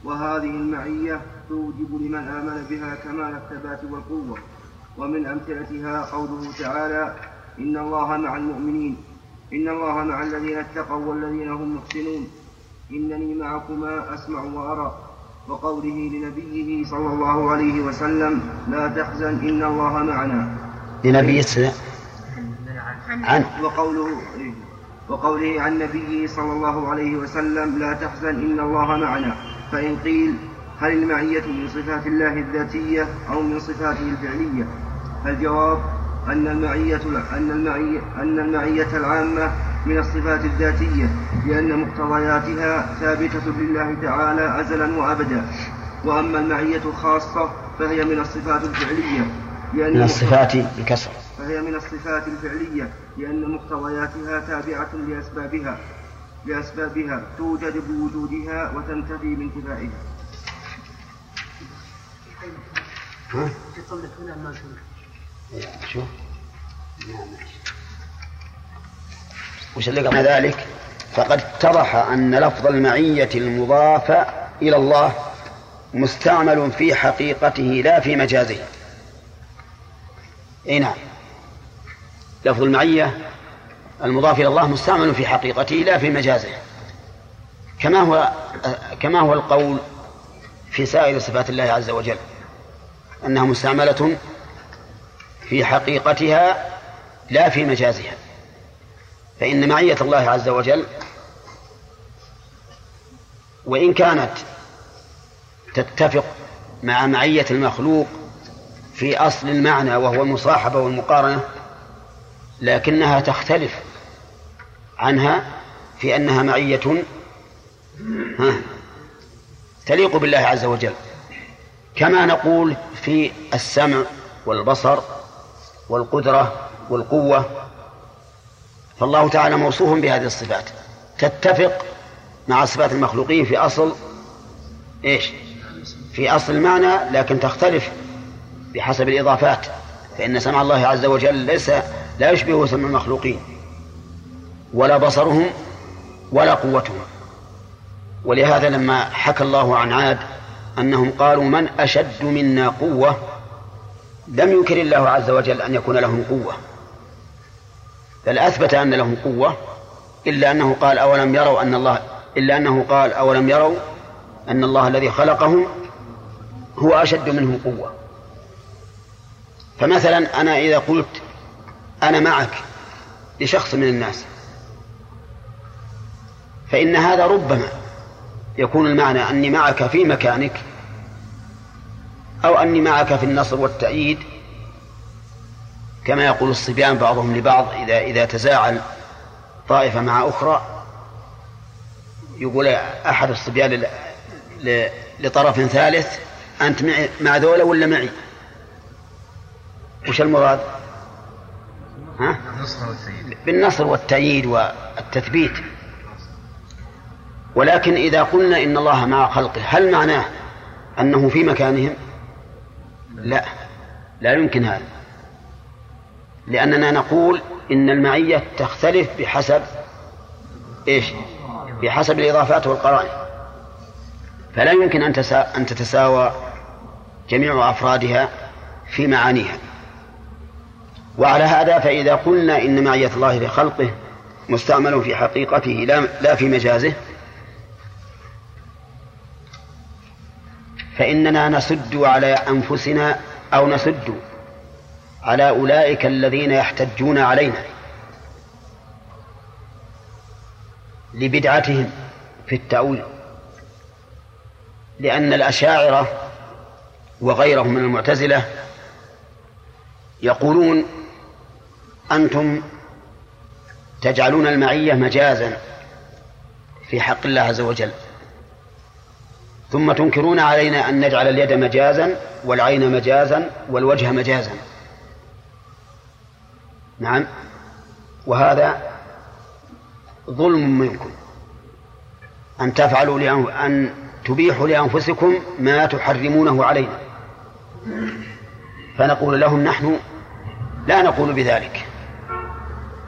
وهذه المعية توجب لمن آمن بها كمال الثبات والقوة. ومن أمثلتها قوله تعالى: إن الله مع المؤمنين، إن الله مع الذين اتقوا والذين هم محسنون، إنني معكما أسمع وأرى. وقوله لنبيه صلى الله عليه وسلم: لا تحزن إن الله معنا. لنبيه صلى عنه. وقوله وقوله عن نبيه صلى الله عليه وسلم: لا تحزن إن الله معنا. فإن قيل: هل المعية من صفات الله الذاتية أو من صفاته الفعلية؟ فالجواب أن المعية أن المعية أن المعية العامة من الصفات الذاتية، لأن مقتضياتها ثابتة لله تعالى أزلا وأبدا. وأما المعية الخاصة فهي من الصفات الفعلية، لأن من الصفات الكسر فهي من الصفات الفعلية لأن مقتضياتها تابعة لأسبابها لأسبابها توجد بوجودها وتنتفي بانتفائها. شو؟ وش اللي قبل ذلك؟ فقد اتضح أن لفظ المعية المضافة إلى الله مستعمل في حقيقته لا في مجازه. إيه نعم، لفظ المعية المضاف إلى الله مستعمل في حقيقته لا في مجازه، كما هو كما هو القول في سائر صفات الله عز وجل أنها مستعملة في حقيقتها لا في مجازها. فإن معية الله عز وجل وإن كانت تتفق مع معية المخلوق في أصل المعنى وهو المصاحبة والمقارنة، لكنها تختلف عنها في أنها معية تليق بالله عز وجل، كما نقول في السمع والبصر والقدرة والقوة. فالله تعالى موصوف بهذه الصفات، تتفق مع صفات المخلوقين في أصل إيش؟ في أصل المعنى، لكن تختلف بحسب الإضافات. فإن سمع الله عز وجل ليس لا يشبه سمع المخلوقين ولا بصرهم ولا قوتهم. ولهذا لما حكى الله عن عاد أنهم قالوا من أشد منا قوة، لم ينكر الله عز وجل أن يكون لهم قوة، بل أثبت أن لهم قوة، إلا أنه قال أولم يروا أن الله إلا أنه قال أولم يروا أن الله الذي خلقهم هو أشد منهم قوة. فمثلا أنا إذا قلت أنا معك لشخص من الناس، فإن هذا ربما يكون المعنى أني معك في مكانك، أو أني معك في النصر والتأييد، كما يقول الصبيان بعضهم لبعض إذا, إذا تزاعل طائفة مع أخرى، يقول أحد الصبيان لطرف ثالث أنت مع ذولا ولا معي؟ وش المراد؟ ها؟ بالنصر والتأييد والتثبيت. ولكن إذا قلنا إن الله مع خلقه، هل معناه أنه في مكانهم؟ لا، لا يمكن هذا، لأننا نقول إن المعية تختلف بحسب إيش؟ بحسب الإضافات والقرائن. فلا يمكن أن تتساوى جميع أفرادها في معانيها. وعلى هذا فإذا قلنا إن معية الله لخلقه مستعمل في حقيقته لا في مجازه، فإننا نسد على أنفسنا أو نسد على أولئك الذين يحتجون علينا لبدعتهم في التأويل، لأن الأشاعرة وغيرهم من المعتزلة يقولون أنتم تجعلون المعية مجازا في حق الله عز وجل، ثم تنكرون علينا أن نجعل اليد مجازا والعين مجازا والوجه مجازا. نعم، وهذا ظلم منكم أن تفعلوا أن تبيحوا لأنفسكم ما تحرمونه علينا. فنقول لهم نحن لا نقول بذلك،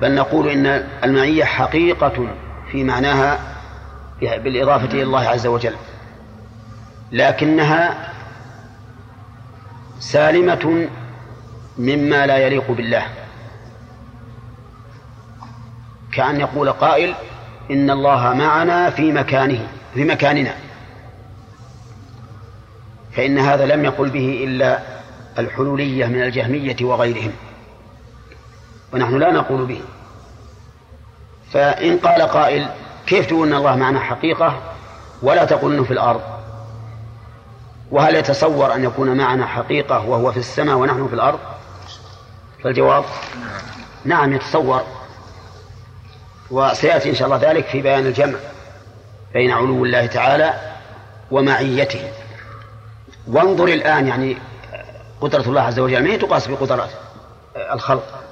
بل نقول إن المعية حقيقة في معناها بالإضافة إلى الله عز وجل، لكنها سالمة مما لا يليق بالله. كأن يقول قائل إن الله معنا في مكانه في مكاننا، فإن هذا لم يقل به إلا الحلولية من الجهمية وغيرهم، ونحن لا نقول به. فإن قال قائل كيف تقول إن الله معنا حقيقة ولا تقول إنه في الأرض؟ وهل يتصور أن يكون معنا حقيقة وهو في السماء ونحن في الأرض؟ فالجواب نعم يتصور، وسيأتي إن شاء الله ذلك في بيان الجمع بين علو الله تعالى ومعيته. وانظر الآن، يعني قدرة الله عز وجل ما يتقاس بقدرات الخلق.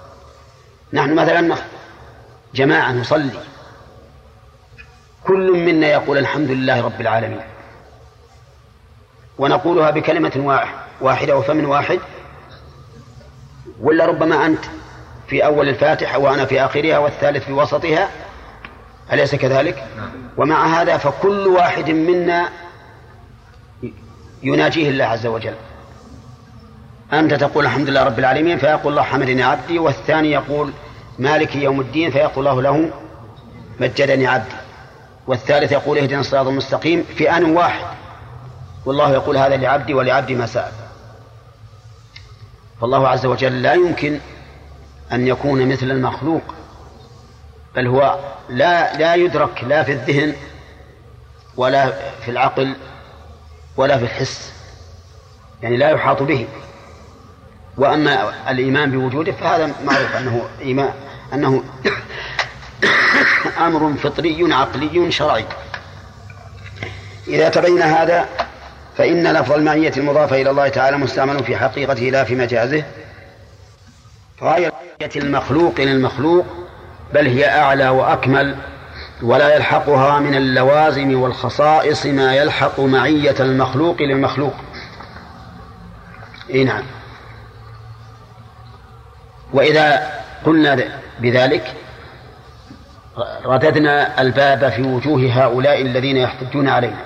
نحن مثلا جماعة نصلي، كل منا يقول الحمد لله رب العالمين، ونقولها بكلمة واحدة وفم واحد، ولا ربما أنت في أول الفاتحة وأنا في آخرها والثالث في وسطها، أليس كذلك؟ ومع هذا فكل واحد منا يناجيه الله عز وجل. أنت تقول الحمد لله رب العالمين فيقول الله حمدني عبدي، والثاني يقول مالك يوم الدين فيقول الله له مجدني عبدي. والثالث يقول اهدنا الصراط المستقيم في آن واحد، والله يقول هذا لعبدي ولعبدي ما سأل. فالله عز وجل لا يمكن أن يكون مثل المخلوق، بل هو لا, لا يدرك لا في الذهن ولا في العقل ولا في الحس، يعني لا يحاط به. وأما الإيمان بوجوده فهذا معروف أنه إيمان، أنه أمر فطري عقلي شرعي. إذا تبين هذا فإن لفظ المعية المضافة إلى الله تعالى مستعمل في حقيقته لا في مجازه، فغاية المخلوق للمخلوق بل هي أعلى وأكمل، ولا يلحقها من اللوازم والخصائص ما يلحق معية المخلوق للمخلوق. إيه نعم. وإذا قلنا بذلك رددنا الباب في وجوه هؤلاء الذين يحتجون علينا.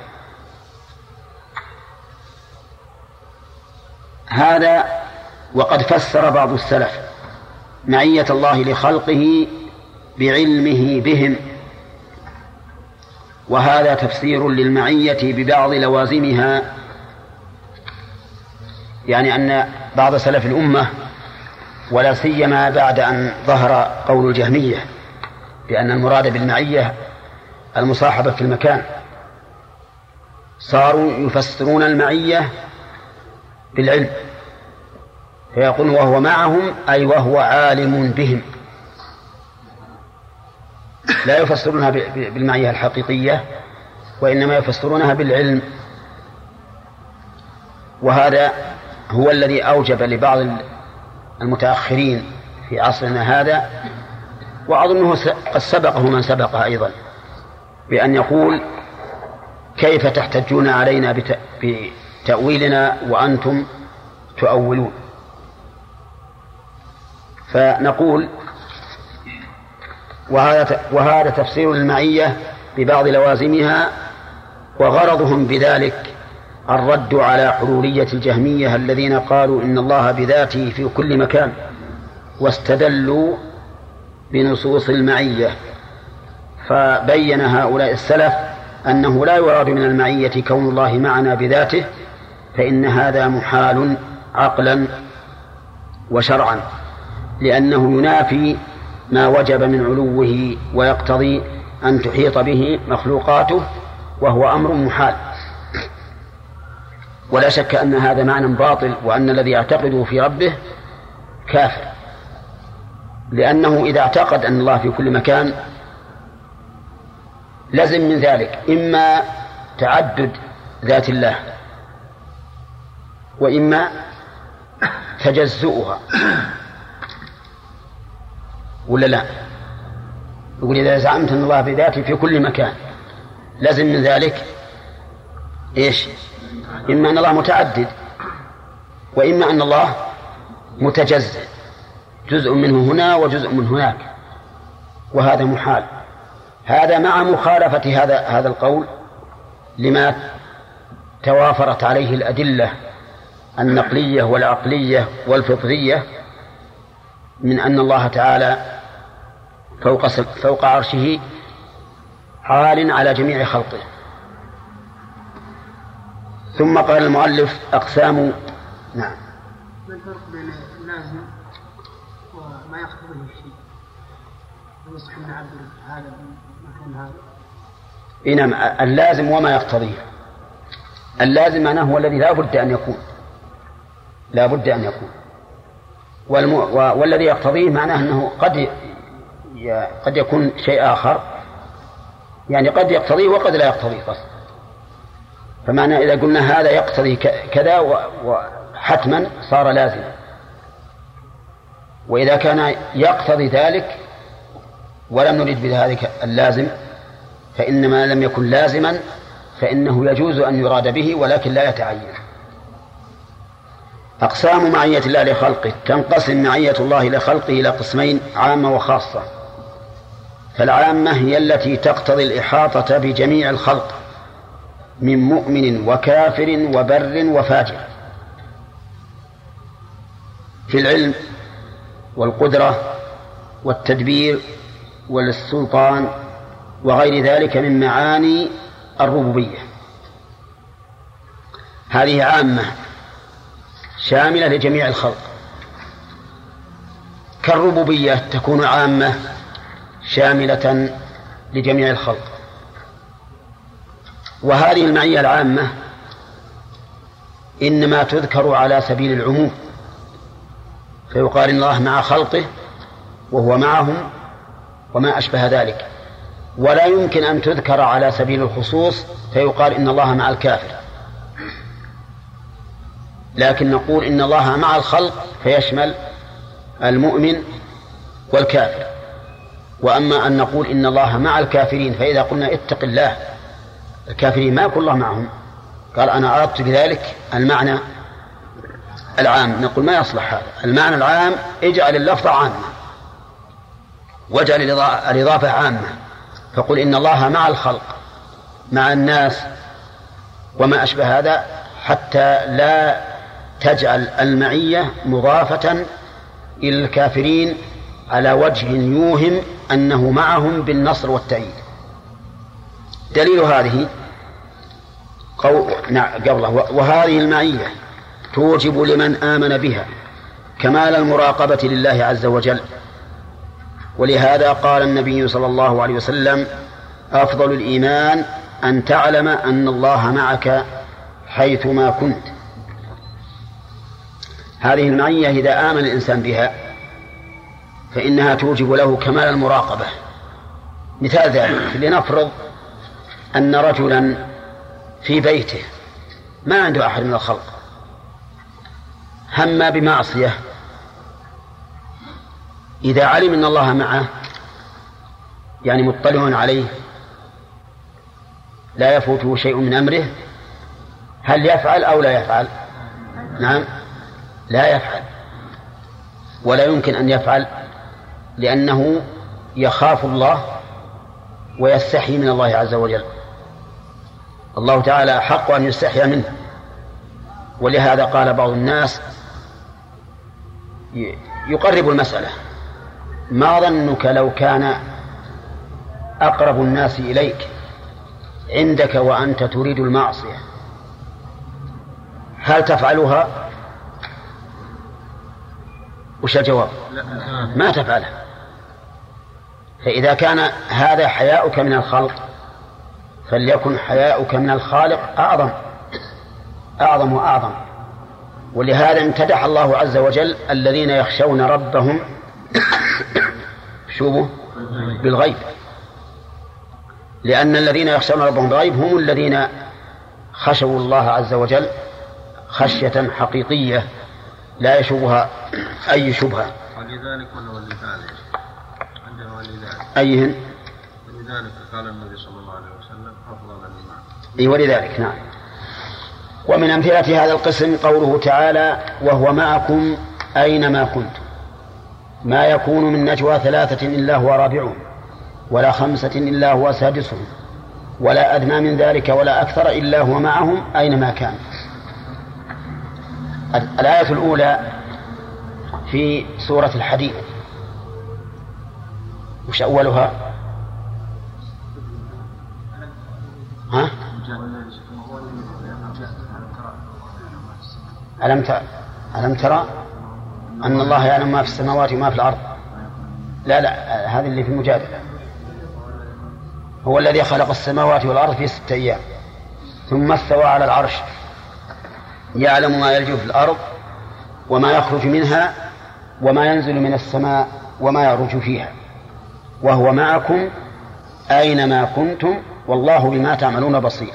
هذا وقد فسر بعض السلف معية الله لخلقه بعلمه بهم، وهذا تفسير للمعية ببعض لوازمها، يعني أن بعض سلف الأمة ولا سيما بعد أن ظهر قول الجهمية بأن المراد بالمعية المصاحبة في المكان، صاروا يفسرون المعية بالعلم، فيقول وهو معهم أي وهو عالم بهم، لا يفسرونها بالمعية الحقيقية وإنما يفسرونها بالعلم. وهذا هو الذي أوجب لبعض المتأخرين في عصرنا هذا، وأظنه قد سبقه من سبقه أيضا، بأن يقول كيف تحتجون علينا بتأويلنا وأنتم تؤولون. فنقول وهذا تفسير المعية ببعض لوازمها، وغرضهم بذلك الرد على حلولية الجهمية الذين قالوا إن الله بذاته في كل مكان، واستدلوا بنصوص المعية. فبين هؤلاء السلف أنه لا يراد من المعية كون الله معنا بذاته، فإن هذا محال عقلا وشرعا، لأنه ينافي ما وجب من علوه ويقتضي أن تحيط به مخلوقاته، وهو أمر محال. ولا شك أن هذا معنى باطل، وأن الذي يعتقده في ربه كافر، لأنه إذا اعتقد أن الله في كل مكان لزم من ذلك إما تعدد ذات الله وإما تجزؤها، ولا لا؟ يقول إذا زعمت أن الله بذاته في كل مكان لازم من ذلك إيش؟ إما أن الله متعدد وإما أن الله متجزئ، جزء منه هنا وجزء من هناك، وهذا محال. هذا مع مخالفة هذا هذا القول لما توافرت عليه الأدلة النقلية والعقلية والفطرية من أن الله تعالى فوق فوق عرشه عال على جميع خلقه. ثم قال المؤلف أقسام. نعم. ما الفرق بين اللازم وما يقتضيه الشيء؟ يصح أن نعبر هذا مكان هذا. إيه نعم، اللازم وما يقتضيه. اللازم معناه هو الذي لا بد أن يكون، لا بد أن يكون. والذي يقتضيه معناه أنه قد قد يكون شيء آخر، يعني قد يقتضيه وقد لا يقتضيه قصد. فمعنى إذا قلنا هذا يقتضي كذا وحتما صار لازما، وإذا كان يقتضي ذلك ولم نريد بذلك اللازم فإنما لم يكن لازما، فإنه يجوز أن يراد به ولكن لا يتعين. أقسام معية الله لخلقه. تنقسم معية الله لخلقه إلى قسمين، عامة وخاصة. فالعامة هي التي تقتضي الإحاطة بجميع الخلق من مؤمن وكافر وبر وفاجر، في العلم والقدرة والتدبير والسلطان وغير ذلك من معاني الربوبية. هذه عامة شاملة لجميع الخلق. كالربوبية تكون عامة شاملة لجميع الخلق. وهذه المعية العامة إنما تذكر على سبيل العموم، فيقال إن الله مع خلقه وهو معهم وما أشبه ذلك، ولا يمكن أن تذكر على سبيل الخصوص فيقال إن الله مع الكافر، لكن نقول إن الله مع الخلق فيشمل المؤمن والكافر. وأما أن نقول إن الله مع الكافرين، فإذا قلنا اتق الله، الكافرين ما يقول الله معهم، قال أنا أردت بذلك المعنى العام، نقول ما يصلح هذا المعنى العام، اجعل اللفظ عامة واجعل الإضافة عامة، فقل إن الله مع الخلق مع الناس وما أشبه هذا، حتى لا تجعل المعية مضافة إلى الكافرين على وجه يوهم أنه معهم بالنصر والتأييد. دليل هذه قول قبله: وهذه المعية توجب لمن آمن بها كمال المراقبة لله عز وجل، ولهذا قال النبي صلى الله عليه وسلم: أفضل الإيمان أن تعلم أن الله معك حيثما كنت. هذه المعية إذا آمن الإنسان بها فإنها توجب له كمال المراقبة. مثال ذلك: لنفرض أن رجلا في بيته ما عنده أحد من الخلق، هم بمعصية، إذا علم أن الله معه يعني مطلع عليه لا يفوته شيء من أمره، هل يفعل أو لا يفعل؟ نعم، لا يفعل، ولا يمكن أن يفعل، لأنه يخاف الله ويستحي من الله عز وجل. الله تعالى أحق أن يستحي منه، ولهذا قال بعض الناس يقرب المسألة: ما ظنك لو كان أقرب الناس إليك عندك وأنت تريد المعصية، هل تفعلها؟ وش الجواب؟ ما تفعلها. فإذا كان هذا حياؤك من الخلق، فليكن حياؤك من الخالق أعظم أعظم وأعظم. ولهذا امتدح الله عز وجل الذين يخشون ربهم شوفوا بالغيب، لأن الذين يخشون ربهم بالغيب هم الذين خشوا الله عز وجل خشية حقيقية لا يشوبها أي شبهة. ولذلك ولا ولذلك عندنا ولذلك أيهن؟ ولذلك قال النبي صلى الله عليه وسلم: أفضل الإيمان. أي ولذلك، نعم. ومن أمثلة هذا القسم قوله تعالى: وهو معكم أينما كنتم. ما يكون من نجوى ثلاثة إلا هو رابعهم، ولا خمسة إلا هو سادسهم، ولا أدنى من ذلك ولا أكثر إلا هو معهم أينما كان. الآية الأولى في سورة الحديد، وش أولها؟ ها؟ ألم ترى ألم ترى أن الله يعلم ما في السماوات وما في الأرض. لا لا هذا اللي في المجادلة: هو الذي خلق السماوات والأرض في ستة أيام ثم استوى على العرش يعلم ما يلج في الأرض وما يخرج منها وما ينزل من السماء وما يعرج فيها وهو معكم أينما كنتم والله بما تعملون بصير.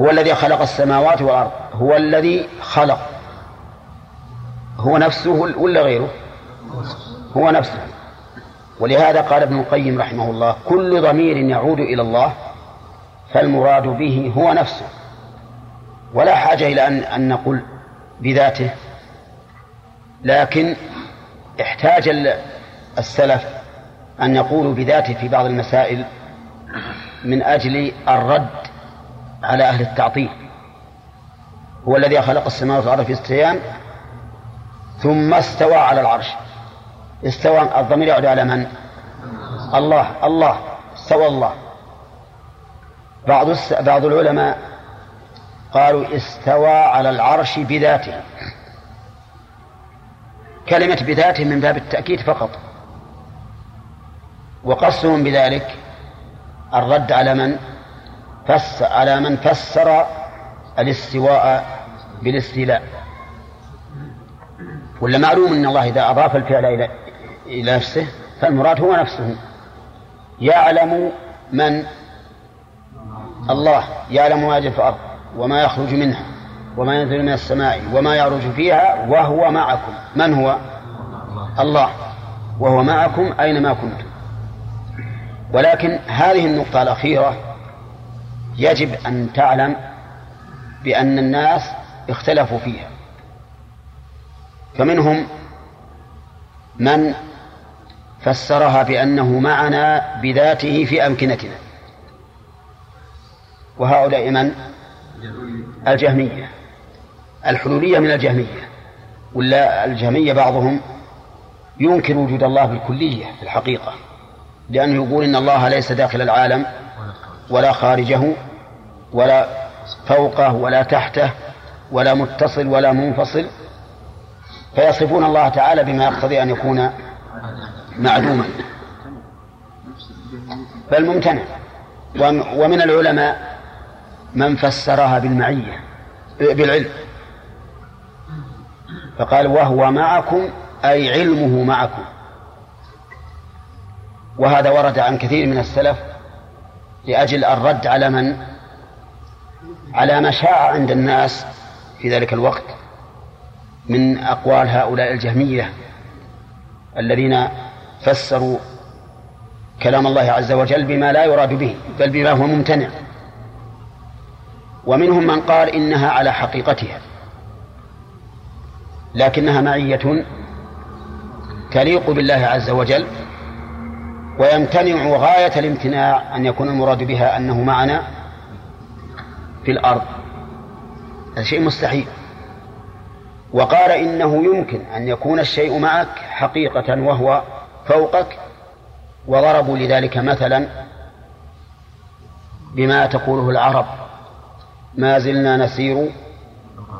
هو الذي خلق السماوات والأرض، هو الذي خلق، هو نفسه ولا غيره؟ هو نفسه. ولهذا قال ابن القيم رحمه الله: كل ضمير يعود إلى الله فالمراد به هو نفسه، ولا حاجة إلى أن, أن نقول بذاته، لكن احتاج السلف أن يقولوا بذاته في بعض المسائل من أجل الرد على أهل التعطيل. هو الذي خلق السماوات والأرض في ستة أيام ثم استوى على العرش، استوى الضمير يعود على من؟ الله. الله استوى الله. بعض بعض العلماء قالوا استوى على العرش بذاته. كلمة بذاته من باب التأكيد فقط، وقصهم بذلك الرد على من فس على من فسر الاستواء بالاستيلاء. ولا معلوم ان الله اذا اضاف الفعل الى الى نفسه فالمراد هو نفسه. يعلم من؟ الله. يعلم ما يجري في الارض وما يخرج منها وما ينزل من السماء وما يعرج فيها وهو معكم. من هو؟ الله. وهو معكم اينما كنتم. ولكن هذه النقطة الأخيرة يجب أن تعلم بأن الناس اختلفوا فيها، فمنهم من فسرها بأنه معنا بذاته في أمكنتنا، وهؤلاء من؟ الجهمية، الحلولية من الجهمية. ولا الجهمية بعضهم ينكر وجود الله بالكلية في الحقيقة، لأنه يقول إن الله ليس داخل العالم ولا خارجه ولا فوقه ولا تحته ولا متصل ولا منفصل، فيصفون الله تعالى بما يقتضي أن يكون معدوما بل ممتنع. ومن العلماء من فسرها بالمعية بالعلم، فقال وهو معكم أي علمه معكم. وهذا ورد عن كثير من السلف لأجل الرد على من؟ على ما شاع عند الناس في ذلك الوقت من أقوال هؤلاء الجهمية الذين فسروا كلام الله عز وجل بما لا يراد به بل بما هو ممتنع. ومنهم من قال إنها على حقيقتها لكنها معية تليق بالله عز وجل، ويمتنع غاية الامتناع أن يكون المراد بها أنه معنا في الأرض، هذا شيء مستحيل. وقال إنه يمكن أن يكون الشيء معك حقيقة وهو فوقك، وضربوا لذلك مثلا بما تقوله العرب ما زلنا نسير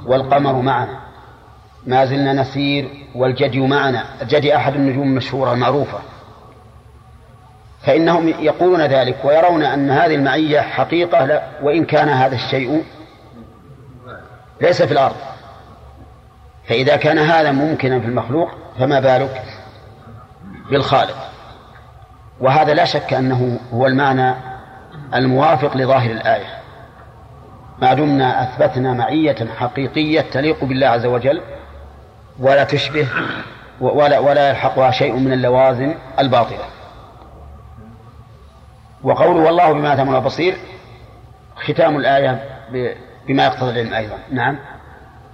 والقمر معنا، ما زلنا نسير والجدي معنا. الجدي أحد النجوم المشهورة المعروفة، فإنهم يقولون ذلك ويرون أن هذه المعية حقيقة وإن كان هذا الشيء ليس في الأرض. فإذا كان هذا ممكنا في المخلوق فما بالك بالخالق؟ وهذا لا شك أنه هو المعنى الموافق لظاهر الآية، ما دمنا أثبتنا معية حقيقية تليق بالله عز وجل ولا تشبه ولا, ولا يلحقها شيء من اللوازم الباطلة. وقوله والله بما تعملون بصير ختام الآية بما يقتضي العلم أيضا. نعم.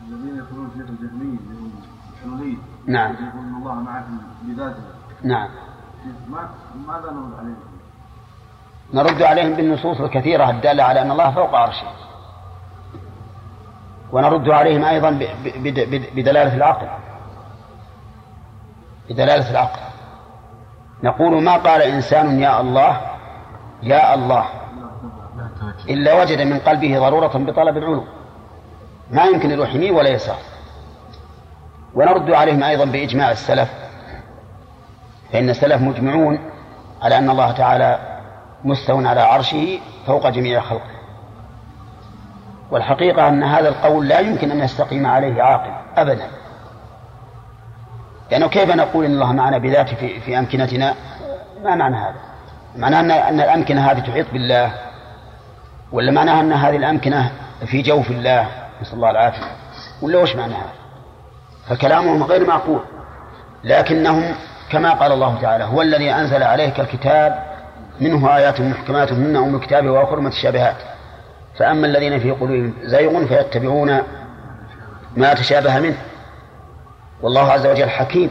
الذين يقولون في الجهمية هم الحلولية. نعم. يقولون الله معكم بذاته. نعم. ماذا نرد عليهم؟ نرد عليهم بالنصوص الكثيرة الدالة على أن الله فوق عرشه، ونرد عليهم أيضا بدلالة العقل، بدلالة العقل. نقول ما قال إنسان يا الله يا الله إلا وجد من قلبه ضرورة بطلب العلو، ما يمكن يروح يمين ولا يسار. ونرد عليهم أيضا بإجماع السلف، فإن السلف مجمعون على أن الله تعالى مستوٍ على عرشه فوق جميع خلقه. والحقيقة أن هذا القول لا يمكن أن يستقيم عليه عاقل أبدا، لأنه كيف نقول إن الله معنا بذاته في, في أمكنتنا؟ ما معنى هذا؟ معناها أن الأمكنة هذه تحيط بالله، ولا معناها أن هذه الأمكنة في جوف الله نسأل الله العافية، ولا وش معناها؟ فكلامهم غير معقول. لكنهم كما قال الله تعالى هو الذي أنزل عليك الكتاب منه آيات محكمات منه أم الكتاب وآخر متشابهات فأما الذين في قلوبهم زيغ فيتبعون ما تشابه منه. والله عز وجل حكيم،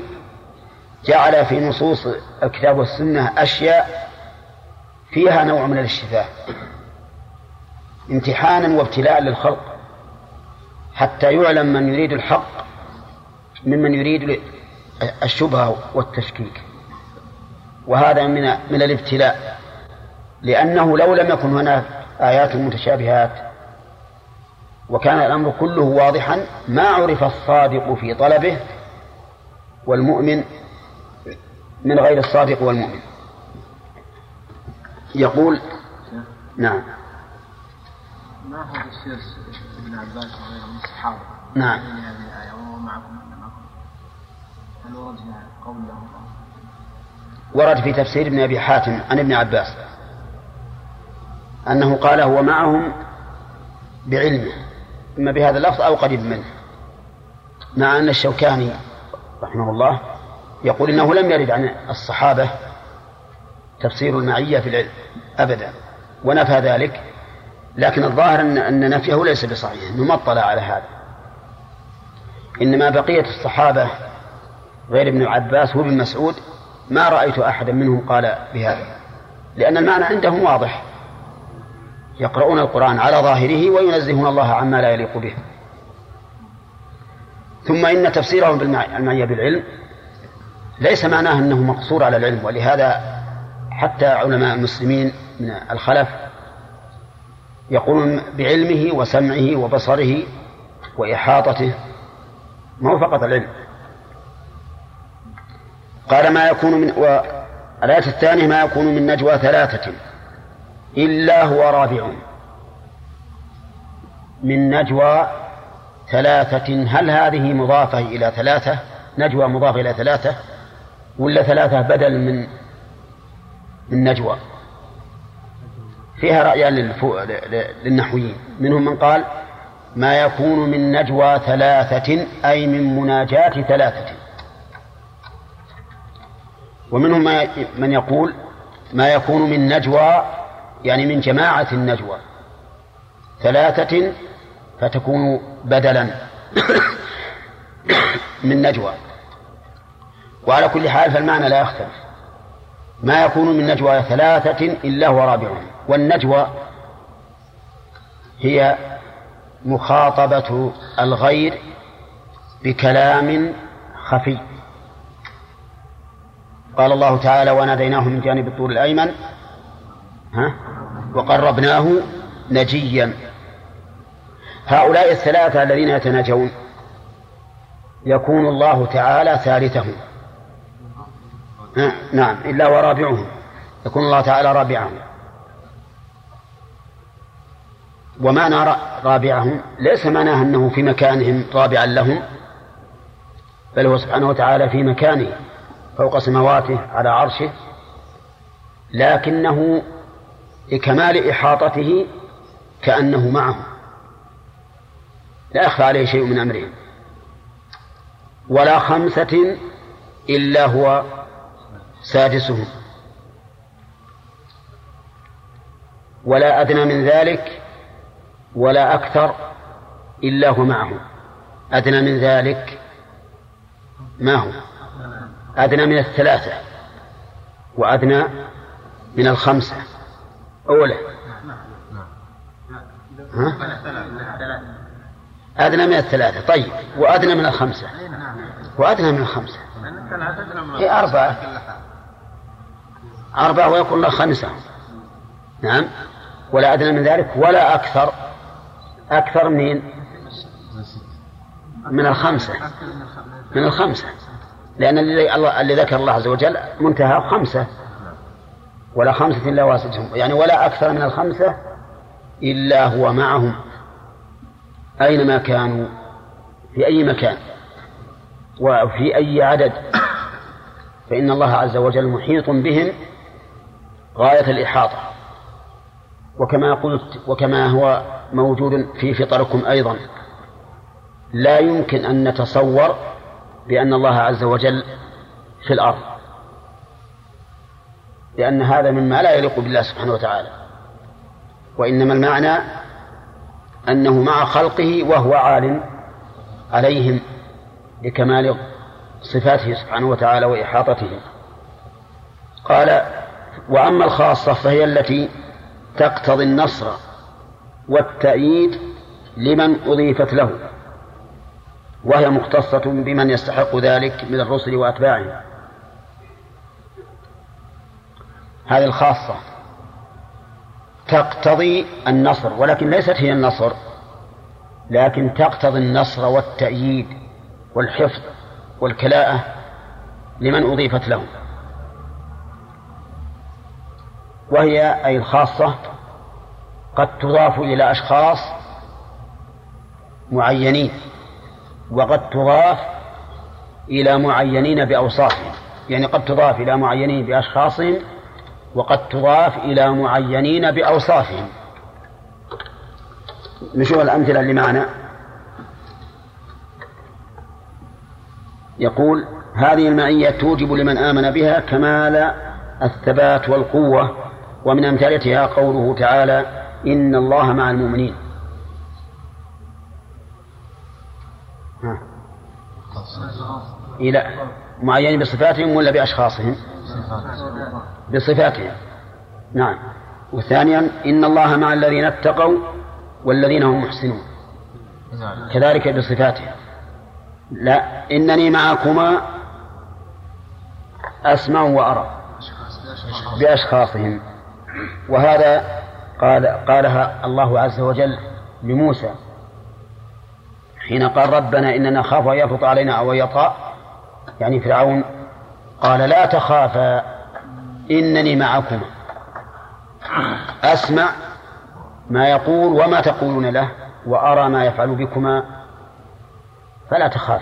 جعل في نصوص الكتاب والسنة أشياء فيها نوع من الاشتباه امتحانا وابتلاء للخلق حتى يعلم من يريد الحق ممن يريد الشبهة والتشكيك، وهذا من من الابتلاء، لأنه لو لم يكن هناك آيات متشابهات وكان الأمر كله واضحا ما عرف الصادق في طلبه والمؤمن من غير الصادق والمؤمن. يقول نعم ما هو تفسير ابن عباس وغيره من الصحابة؟ نعم هذه الآية وهو معكم معكم هل ورد قول الله؟ ورد في تفسير ابن أبي حاتم عن ابن عباس أنه قال هو معهم بعلمه، إما بهذا اللفظ أو قريب منه، مع أن الشوكاني رحمه الله يقول إنه لم يرد عن الصحابة تفسير المعية في العلم أبدا ونفى ذلك، لكن الظاهر أن نفيه ليس بصحيح، أنه ما اطلع على هذا، إنما بقية الصحابة غير ابن عباس وابن مسعود ما رأيت أحدا منهم قال بهذا، لأن المعنى عندهم واضح، يقرؤون القرآن على ظاهره وينزهون الله عما لا يليق به. ثم إن تفسيرهم بالمعية بالعلم ليس معناه أنه مقصور على العلم، ولهذا حتى علماء المسلمين من الخلف يقولون بعلمه وسمعه وبصره وإحاطته، ما هو فقط العلم. قال ما يكون من والآية الثانية ما يكون من نجوى ثلاثة إلا هو رابعهم، من نجوى ثلاثة، هل هذه مضافة إلى ثلاثة؟ نجوى مضافة إلى ثلاثة ولا ثلاثة بدل من النجوى؟ فيها رأيان للنحويين، منهم من قال ما يكون من نجوى ثلاثة أي من مناجاة ثلاثة، ومنهم من يقول ما يكون من نجوى يعني من جماعة النجوى ثلاثة فتكون بدلا من نجوى. وعلى كل حال فالمعنى لا يختلف، ما يكون من نجوى ثلاثة إلا هو رابعهم. والنجوى هي مخاطبة الغير بكلام خفي، قال الله تعالى وناديناه من جانب الطور الأيمن ها وقربناه نجيا. هؤلاء الثلاثة الذين يتناجون يكون الله تعالى ثالثهم، نعم إلا ورابعهم يكون الله تعالى رابعهم. ومعنى رابعهم ليس معناه أنه في مكانهم رابعا لهم، بل هو سبحانه وتعالى في مكانه فوق سمواته على عرشه، لكنه لكمال إحاطته كأنه معه لا يخفى عليه شيء من أمره. ولا خمسة إلا هو سادسهم، ولا أدنى من ذلك ولا أكثر إلا هو معه. أدنى من ذلك ما هو؟ أدنى من الثلاثة وأدنى من الخمسة أولا ها؟ أدنى من الثلاثة طيب وأدنى من الخمسة وأدنى من الخمسة هي أربعة أربعة ويكون له خمسة، نعم ولا أدنى من ذلك ولا أكثر، أكثر من من الخمسة من الخمسة لأن اللي ذكر الله عز وجل منتهى خمسة، ولا خمسة إلا واسدهم يعني ولا أكثر من الخمسة إلا هو معهم أينما كانوا في أي مكان وفي أي عدد، فإن الله عز وجل محيط بهم غاية الإحاطة، وكما قلت وكما هو موجود في فطركم أيضا لا يمكن أن نتصور بأن الله عز وجل في الأرض، لأن هذا مما لا يليق بالله سبحانه وتعالى، وإنما المعنى أنه مع خلقه وهو عال عليهم لكمال صفاته سبحانه وتعالى وإحاطته. قال وأما الخاصة فهي التي تقتضي النصر والتأييد لمن أضيفت له، وهي مختصة بمن يستحق ذلك من الرسل وأتباعهم. هذه الخاصة تقتضي النصر، ولكن ليست هي النصر، لكن تقتضي النصر والتأييد والحفظ والكلاءة لمن أضيفت لهم. وهي أي الخاصة قد تضاف إلى أشخاص معينين، وقد تضاف إلى معينين بأوصافهم، يعني قد تضاف إلى معينين بأشخاصهم وقد تضاف إلى معينين بأوصافهم. نشوف الأمثلة اللي معنا. يقول: هذه المعية توجب لمن آمن بها كمال الثبات والقوة، ومن أمثلتها قوله تعالى: إن الله مع المؤمنين. إلى معين بصفاتهم ولا بأشخاصهم؟ بصفاتهم. نعم. وثانيا: إن الله مع الذين اتقوا والذين هم محسنون، كذلك بصفاتهم. لا، إنني معكما أسمع وأرى، بأشخاصهم. وهذا قال قالها الله عز وجل لموسى حين قال: ربنا إننا نخاف أن يفرط علينا أو يطغى، يعني فرعون. قال: لا تخافا إنني معكما أسمع ما يقول وما تقولون له وأرى ما يفعل بكما فلا تخاف.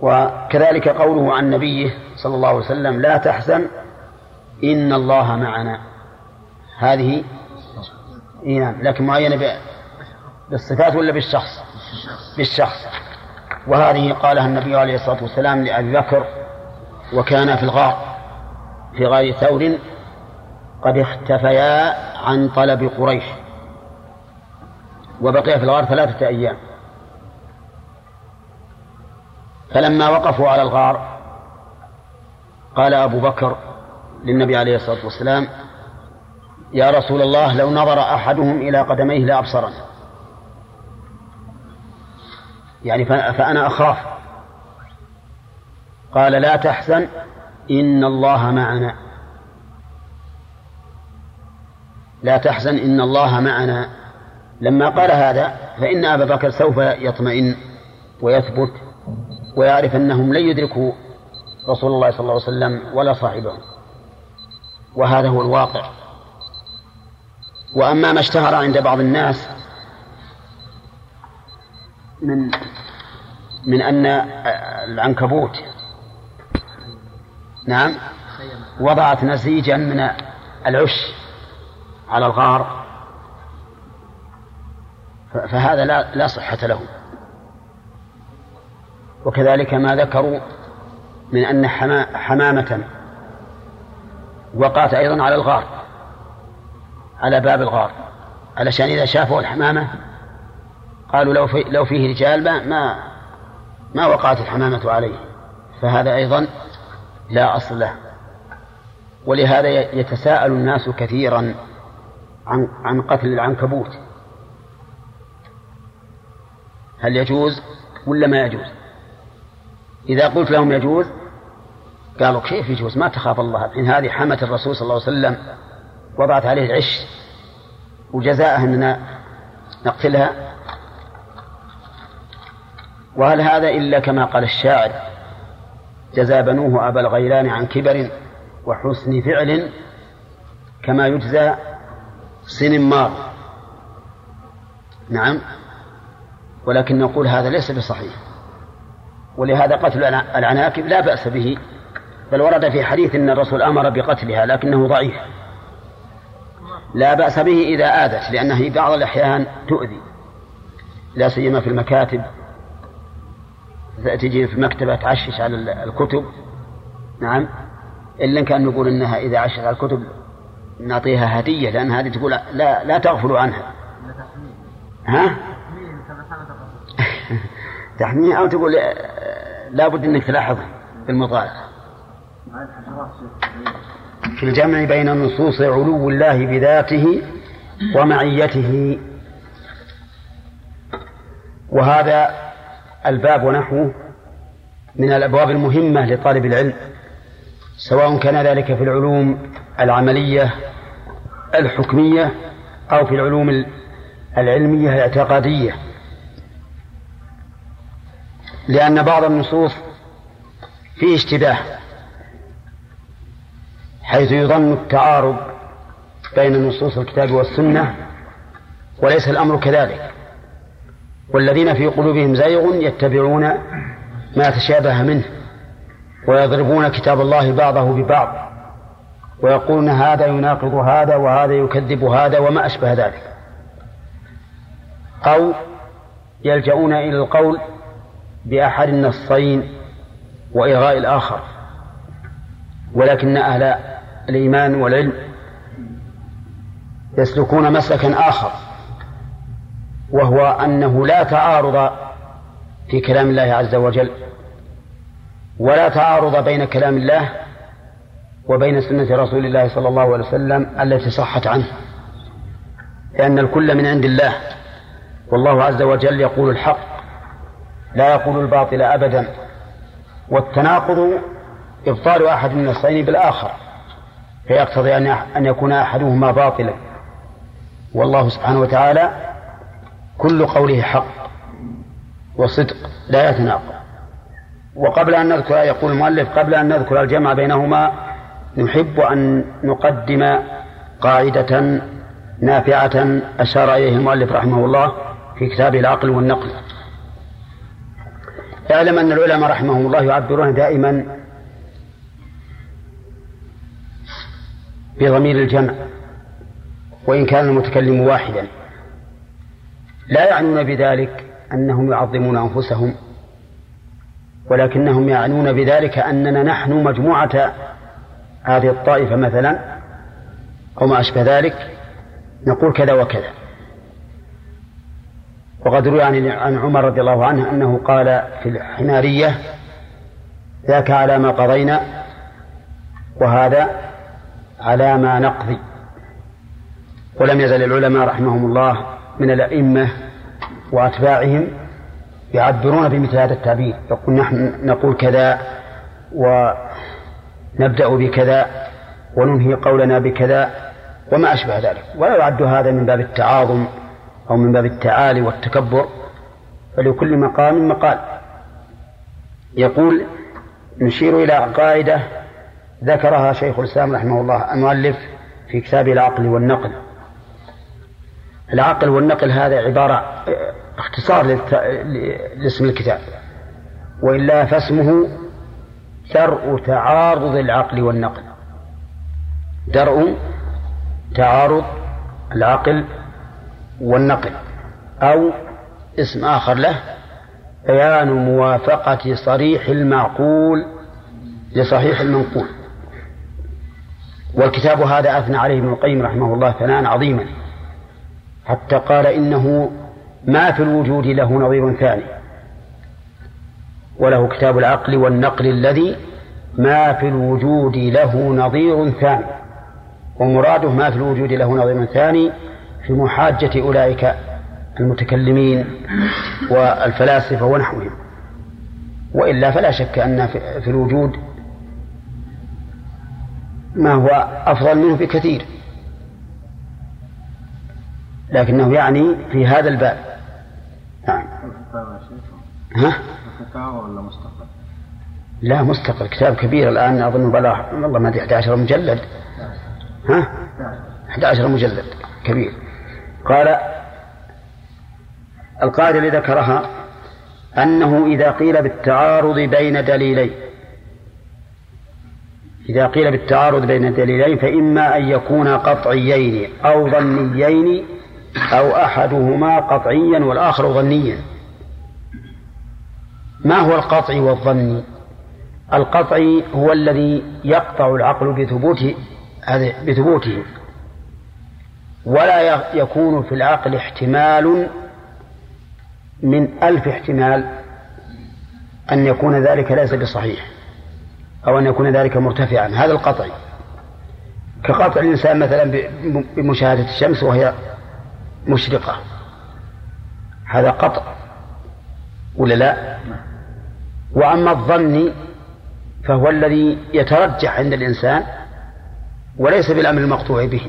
وكذلك قوله عن نبيه صلى الله عليه وسلم: لا تحزن إن الله معنا. هذه إيه، لكن معينة بالصفات ولا بالشخص؟ بالشخص. وهذه قالها النبي عليه الصلاة والسلام لأبي بكر وكان في الغار في غار ثور، قد اختفيا عن طلب قريش وبقي في الغار ثلاثة أيام، فلما وقفوا على الغار قال أبو بكر للنبي عليه الصلاة والسلام: يا رسول الله، لو نظر أحدهم إلى قدميه لأبصرنا، يعني فأنا أخاف. قال: لا تحزن إن الله معنا. لا تحزن إن الله معنا. لما قال هذا فإن أبا بكر سوف يطمئن ويثبت ويعرف أنهم لن يدركوا رسول الله صلى الله عليه وسلم ولا صاحبه، وهذا هو الواقع. وأما ما اشتهر عند بعض الناس من من أن العنكبوت نعم وضعت نسيجا من العش على الغار، فهذا لا لا صحة له. وكذلك ما ذكروا من أن حمامة وقعت أيضا على الغار، على باب الغار، علشان إذا شافوا الحمامة قالوا لو, في لو فيه رجال ما ما وقعت الحمامة عليه، فهذا أيضا لا أصل له. ولهذا يتساءل الناس كثيرا عن, عن قتل العنكبوت، هل يجوز ولا ما يجوز؟ إذا قلت لهم يجوز قالوا: كيف يجوز؟ ما تخاف الله، إن هذه حمة الرسول صلى الله عليه وسلم وضعت عليه العش، وجزاءها أننا نقتلها. وهل هذا إلا كما قال الشاعر: جزى بنوه أبا الغيلان عن كبر وحسن فعل كما يجزى سنمار. نعم، ولكن نقول هذا ليس بصحيح. ولهذا قتل العناكب لا بأس به، بل ورد في حديث أن الرسول أمر بقتلها لكنه ضعيف. لا بأس به إذا آذت، لأنه بعض الأحيان تؤذي، لا سيما في المكاتب، تجي في مكتبة تعشش على الكتب. نعم، إلا كان نقول إنها إذا عشت على الكتب نعطيها هدية، لأن هذه تقول لا لا تغفلوا عنها. ها؟ تحميها، أو تقول لا بد إنك تلاحظها في المطالعة. في الجمع بين النصوص علو الله بذاته ومعيته. وهذا الباب ونحوه من الأبواب المهمة لطالب العلم، سواء كان ذلك في العلوم العملية الحكمية أو في العلوم العلمية الاعتقادية، لأن بعض النصوص فيه اشتباه حيث يظن التعارض بين نصوص الكتاب والسنة، وليس الأمر كذلك. والذين في قلوبهم زيغ يتبعون ما تشابه منه ويضربون كتاب الله بعضه ببعض ويقولون هذا يناقض هذا وهذا يكذب هذا وما أشبه ذلك، أو يلجؤون إلى القول بأحد النصين وإغاء الآخر. ولكن أهل الإيمان والعلم يسلكون مسلكا آخر، وهو أنه لا تعارض في كلام الله عز وجل، ولا تعارض بين كلام الله وبين سنة رسول الله صلى الله عليه وسلم التي صحت عنه، لأن الكل من عند الله، والله عز وجل يقول الحق لا يقول الباطل أبدا. والتناقض إبطال أحد النصين بالآخر، فيقتضي أن يكون أحدهما باطلا، والله سبحانه وتعالى كل قوله حق وصدق لا يتناقض. وقبل أن نذكر، يقول المؤلف قبل أن نذكر الجمع بينهما نحب أن نقدم قاعدة نافعة أشار إليه المؤلف رحمه الله في كتابه العقل والنقل. اعلم أن العلماء رحمهم الله يعبرون دائما بضمير الجمع وإن كان المتكلم واحدا، لا يعنون بذلك أنهم يعظمون أنفسهم، ولكنهم يعنون بذلك أننا نحن مجموعة هذه الطائفة مثلا أو ما أشبه ذلك نقول كذا وكذا. وقد روي عن عمر رضي الله عنه أنه قال في الحمارية: ذاك على ما قضينا وهذا على ما نقضي. ولم يزل العلماء رحمهم الله من الأئمة وأتباعهم يعبرون بمثل هذا التعبير، يقول نحن نقول كذا ونبدأ بكذا وننهي قولنا بكذا وما أشبه ذلك، ولا يعد هذا من باب التعاظم أو من باب التعالي والتكبر، فلكل مقام مقال. يقول نشير إلى قاعدة ذكرها شيخ الإسلام رحمه الله المؤلف في كتابه العقل والنقل. العقل والنقل هذا عبارة اختصار لاسم الكتاب، وإلا فاسمه درء تعارض العقل والنقل، درء تعارض العقل والنقل، أو اسم آخر له بيان موافقة صريح المعقول لصحيح المنقول. والكتاب هذا أثنى عليه ابن القيم رحمه الله ثناء عظيما، حتى قال إنه ما في الوجود له نظير ثاني، وله كتاب العقل والنقل الذي ما في الوجود له نظير ثاني. ومراده ما في الوجود له نظير ثاني في محاجة أولئك المتكلمين والفلاسفة ونحوهم، وإلا فلا شك أن في الوجود ما هو أفضل منه بكثير، لكنه يعني في هذا الباب. نعم. ها؟ لا مستقل، كتاب كبير الآن أظن بلا والله ما أدري أحد عشر مجلد. ها؟ أحد عشر مجلد كبير. قال القاعدة اللي ذكرها أنه إذا قيل بالتعارض بين دليلين إذا قيل بالتعارض بين دليلين فإما أن يكون قطعيين أو ظنيين، أو أحدهما قطعيا والآخر ظنيا. ما هو القطعي والظني؟ القطعي هو الذي يقطع العقل بثبوته بثبوته ولا يكون في العقل احتمال من ألف احتمال أن يكون ذلك ليس بصحيح أو أن يكون ذلك مرتفعا، هذا القطعي. كقطع الإنسان مثلا بمشاهدة الشمس وهي مشرقة، هذا قطع ولا لا؟ وأما الظن فهو الذي يترجح عند الإنسان وليس بالأمر المقطوع به،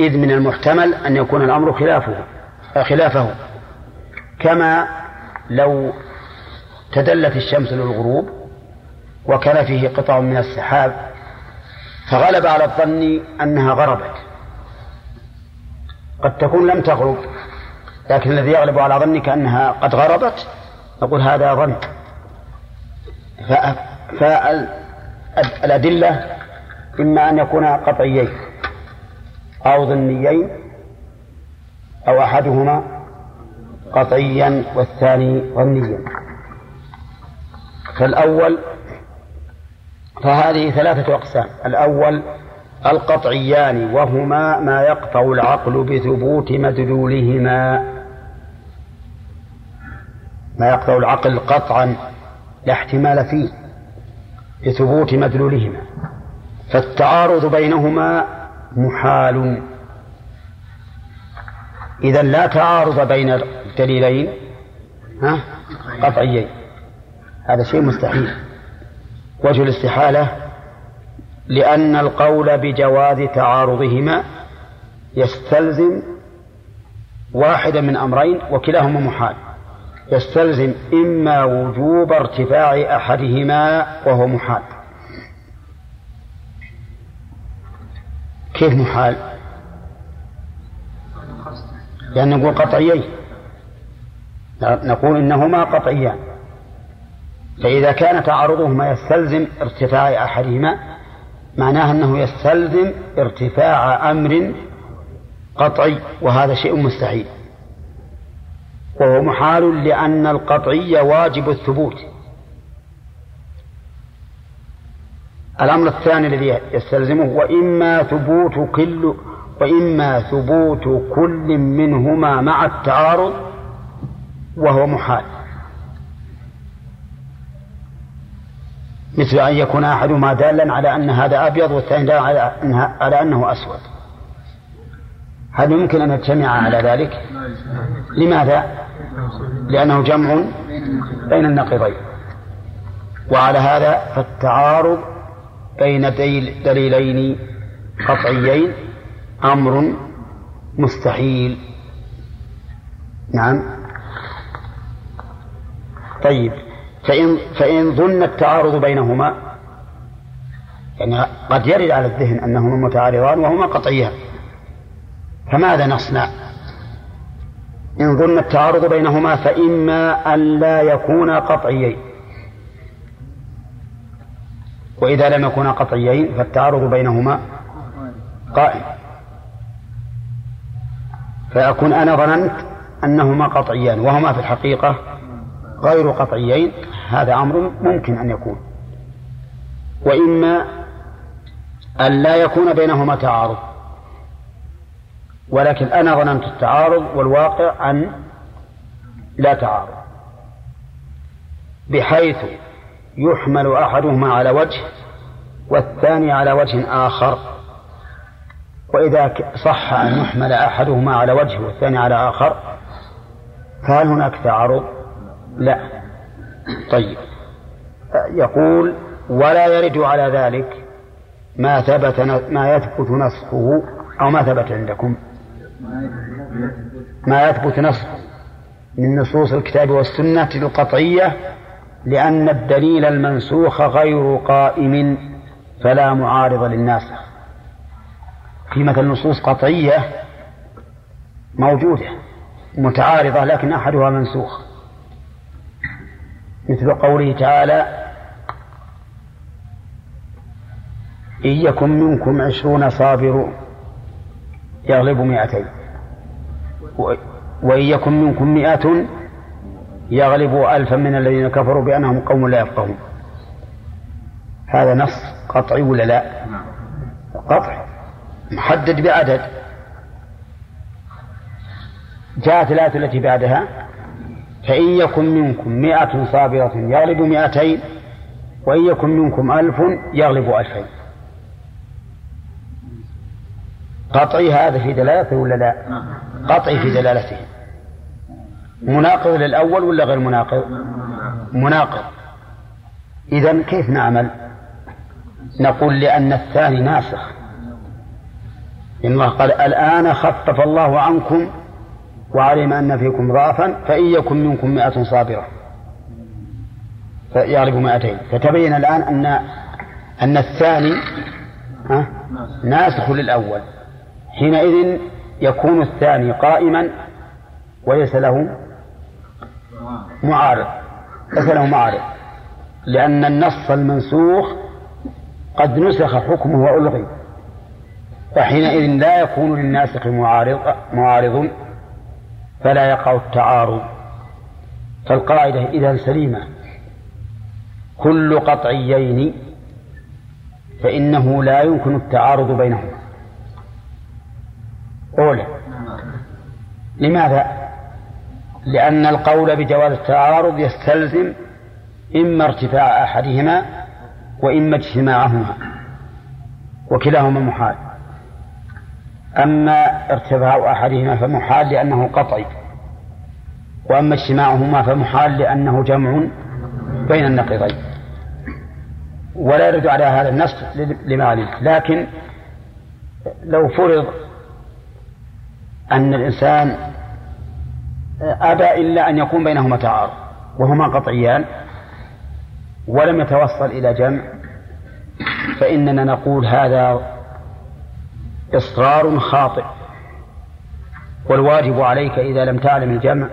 إذ من المحتمل أن يكون الأمر خلافه خلافه كما لو تدلت الشمس للغروب وكان فيه قطع من السحاب فغلب على الظن أنها غربت. قد تكون لم تغرب، لكن الذي يغلب على ظنك أنها قد غربت نقول هذا ظن. فالأدلة إما أن يكون قطعيين أو ظنيين أو أحدهما قطعيا والثاني ظنيا. فالأول فهذه ثلاثة أقسام: الأول القطعيان وهما ما يقطع العقل بثبوت مدلولهما، ما يقطع العقل قطعا لا احتمال فيه بثبوت مدلولهما، فالتعارض بينهما محال. إذا لا تعارض بين دليلين قطعيين، هذا شيء مستحيل. وجه الاستحالة لأن القول بجواز تعارضهما يستلزم واحدا من أمرين وكلاهما محال، يستلزم إما وجوب ارتفاع أحدهما وهو محال. كيف محال؟ لأن نقول قطعيين، نقول إنهما قطعيان، فإذا كان تعارضهما يستلزم ارتفاع أحدهما معناه أنه يستلزم ارتفاع أمر قطعي، وهذا شيء مستحيل وهو محال لأن القطعي واجب الثبوت. الأمر الثاني الذي يستلزمه وإما ثبوت كل وإما ثبوت كل منهما مع التعارض وهو محال، مثل أن يكون أحدهما دالا على أن هذا أبيض والثاني دالا على, على أنه أسود. هل يمكن أن يجتمع على ذلك؟ لماذا؟ لأنه جمع بين النقيضين. وعلى هذا فالتعارض بين دليلين قطعيين أمر مستحيل. نعم. طيب، فإن, فإن ظن التعارض بينهما، يعني قد يرد على الذهن أنهما متعارضان وهما قطعيان، فماذا نصنع؟ إن ظن التعارض بينهما فإما أن لا يكون قطعيين، وإذا لم يكون قطعيين فالتعارض بينهما قائم، فأكون أنا ظننت أنهما قطعيان وهما في الحقيقة غير قطعيين، هذا أمر ممكن أن يكون. وإما أن لا يكون بينهما تعارض، ولكن أنا ظننت التعارض والواقع أن لا تعارض، بحيث يحمل أحدهما على وجه والثاني على وجه آخر. وإذا صح أن يحمل أحدهما على وجه والثاني على آخر فهل هناك تعارض؟ لا. طيب، يقول ولا يرد على ذلك ما ثبت ما يثبت نصه أو ما ثبت عندكم ما يثبت نصه من نصوص الكتاب والسنة القطعية، لأن الدليل المنسوخ غير قائم فلا معارض للناسخ. في مثل نصوص قطعية موجودة متعارضة لكن أحدها منسوخ، مثل قوله تعالى إن يكن منكم عشرون صابرون يغلبوا مئتين وإن يكن منكم مئة يغلبوا ألفا من الذين كفروا بأنهم قوم لا يفقهون. هذا نص قطعي ولا لا؟ قطع محدد بعدد. جاءت الآية التي بعدها فإن يكن منكم مئة صابرة يغلب مئتين وإن يكن منكم ألف يغلب ألفين. قطعي هذا في دلالته ولا لا؟ قطعي في دلالته. مناقض للأول ولا غير مناقض؟ مناقض. إذن كيف نعمل؟ نقول لأن الثاني ناسخ. إن الله قال الآن خفف الله عنكم وعلم أن فيكم ضعفا فإن يكن منكم مئة صابرة فيغلب مئتين. فتبين الآن أن أن الثاني ناسخ للأول، حينئذ يكون الثاني قائما وليس له معارض، ليس له معارض، لأن النص المنسوخ قد نسخ حكمه وألغي، فحينئذ لا يكون للناسخ معارض فلا يقع التعارض. فالقاعدة إذا سليمة، كل قطعيين فإنه لا يمكن التعارض بينهما. أولا، لماذا؟ لأن القول بجواز التعارض يستلزم إما ارتفاع أحدهما وإما اجتماعهما، وكلاهما محال. أما ارتفاع أحدهما فمحال لأنه قطعي، وأما اجتماعهما فمحال لأنه جمع بين النقيضين. ولا يرد على هذا النص لمعلوم. لكن لو فرض أن الإنسان أبى إلا أن يكون بينهما تعارض وهما قطعيان ولم يتوصل إلى جمع، فإننا نقول هذا إصرار خاطئ، والواجب عليك إذا لم تعلم الجمع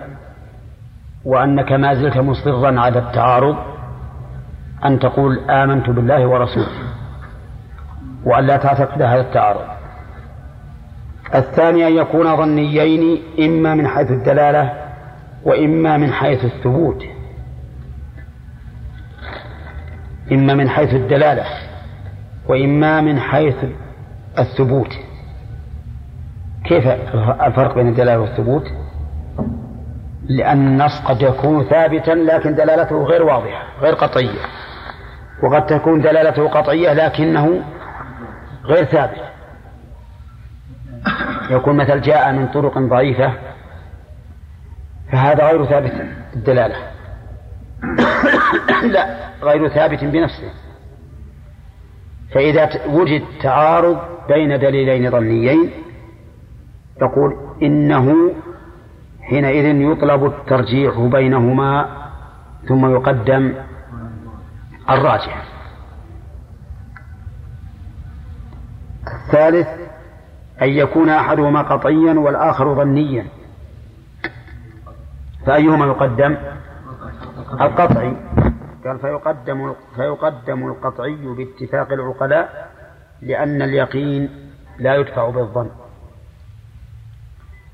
وأنك ما زلت مصرا على التعارض أن تقول آمنت بالله ورسوله، وأن لا تعتقد هذا التعارض. الثاني أن يكون ظنيين، إما من حيث الدلالة وإما من حيث الثبوت، إما من حيث الدلالة وإما من حيث الثبوت. كيف الفرق بين الدلالة والثبوت؟ لأن النص قد يكون ثابتا لكن دلالته غير واضحة غير قطعية، وقد تكون دلالته قطعية لكنه غير ثابت. يكون مثل جاء من طرق ضعيفة، فهذا غير ثابت الدلالة لا غير ثابت بنفسه. فإذا وجد تعارض بين دليلين ظنيين تقول إنه حينئذ يطلب الترجيح بينهما ثم يقدم الراجح. الثالث أن يكون أحدهما قطعيا والآخر ظنيا، فأيهما يقدم؟ القطعي. قال فيقدم, فيقدم القطعي باتفاق العقلاء لأن اليقين لا يدفع بالظن.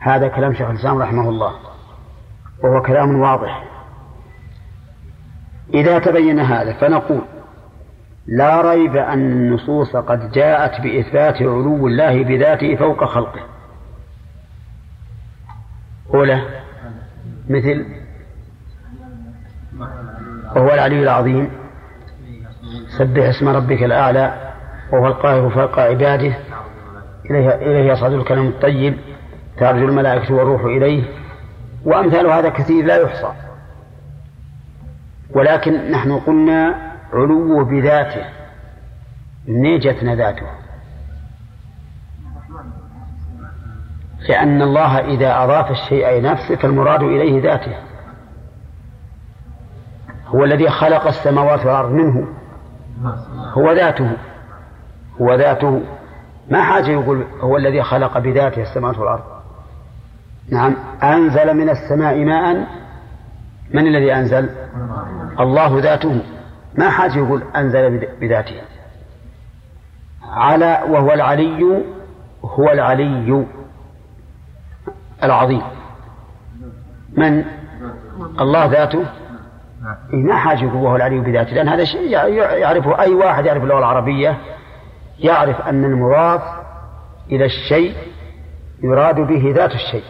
هذا كلام شيخ الإسلام رحمه الله، وهو كلام واضح. إذا تبين هذا فنقول لا ريب أن النصوص قد جاءت بإثبات علو الله بذاته فوق خلقه. أولى مثل وهو العلي العظيم، سبح اسم ربك الأعلى، وهو القاهر فوق عباده، إليه يصعد الكلم الطيب، ترجو الملائكة والروح إليه، وأمثال هذا كثير لا يحصى. ولكن نحن قلنا علوه بذاته، نيجتنا ذاته، لأن الله إذا أضاف الشيء لنفسه فالمراد إليه ذاته. هو الذي خلق السماوات والأرض منه، هو ذاته، هو ذاته، ما حاجة يقول هو الذي خلق بذاته السماوات والأرض. نعم، أنزل من السماء ماء، من الذي أنزل؟ الله ذاته، ما حاجة يقول أنزل بذاته. على وهو العلي، هو العلي العظيم، من؟ الله ذاته، ما حاجة يقول وهو العلي بذاته، لأن هذا شيء يعرفه أي واحد يعرف اللغة العربية، يعرف أن المضاف إلى الشيء يراد به ذات الشيء،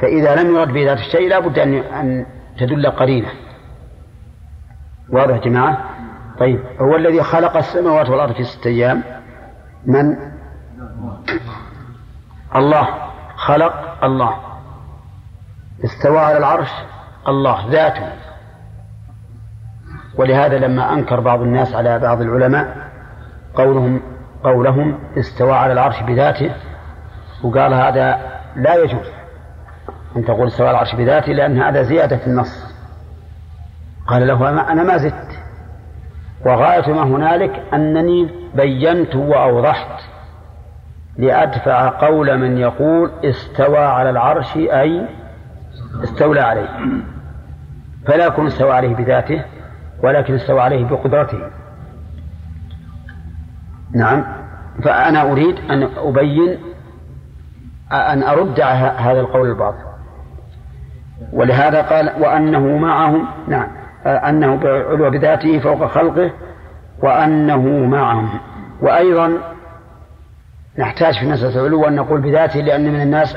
فإذا لم يراد به ذات الشيء لا بد أن تدل قرينة. واضح جماعة؟ طيب، هو الذي خلق السماوات والأرض في ستة أيام، من؟ الله، خلق الله. استوى على العرش الله ذاته. ولهذا لما أنكر بعض الناس على بعض العلماء قولهم قولهم استوى على العرش بذاته، وقال هذا لا يجوز أن تقول استوى على العرش بذاته لأن هذا زيادة في النص. قال له أنا ما زدت، وغاية ما هنالك أنني بينت وأوضحت لأدفع قول من يقول استوى على العرش أي استولى عليه، فلا يكون استوى عليه بذاته ولكن استوى عليه بقدرته. نعم. فأنا أريد أن أبين أن أردع هذا القول الباطل. ولهذا قال وأنه معهم، نعم أنه علو بذاته فوق خلقه وأنه معهم. وأيضا نحتاج في مسألة العلو أن نقول بذاته، لأن من الناس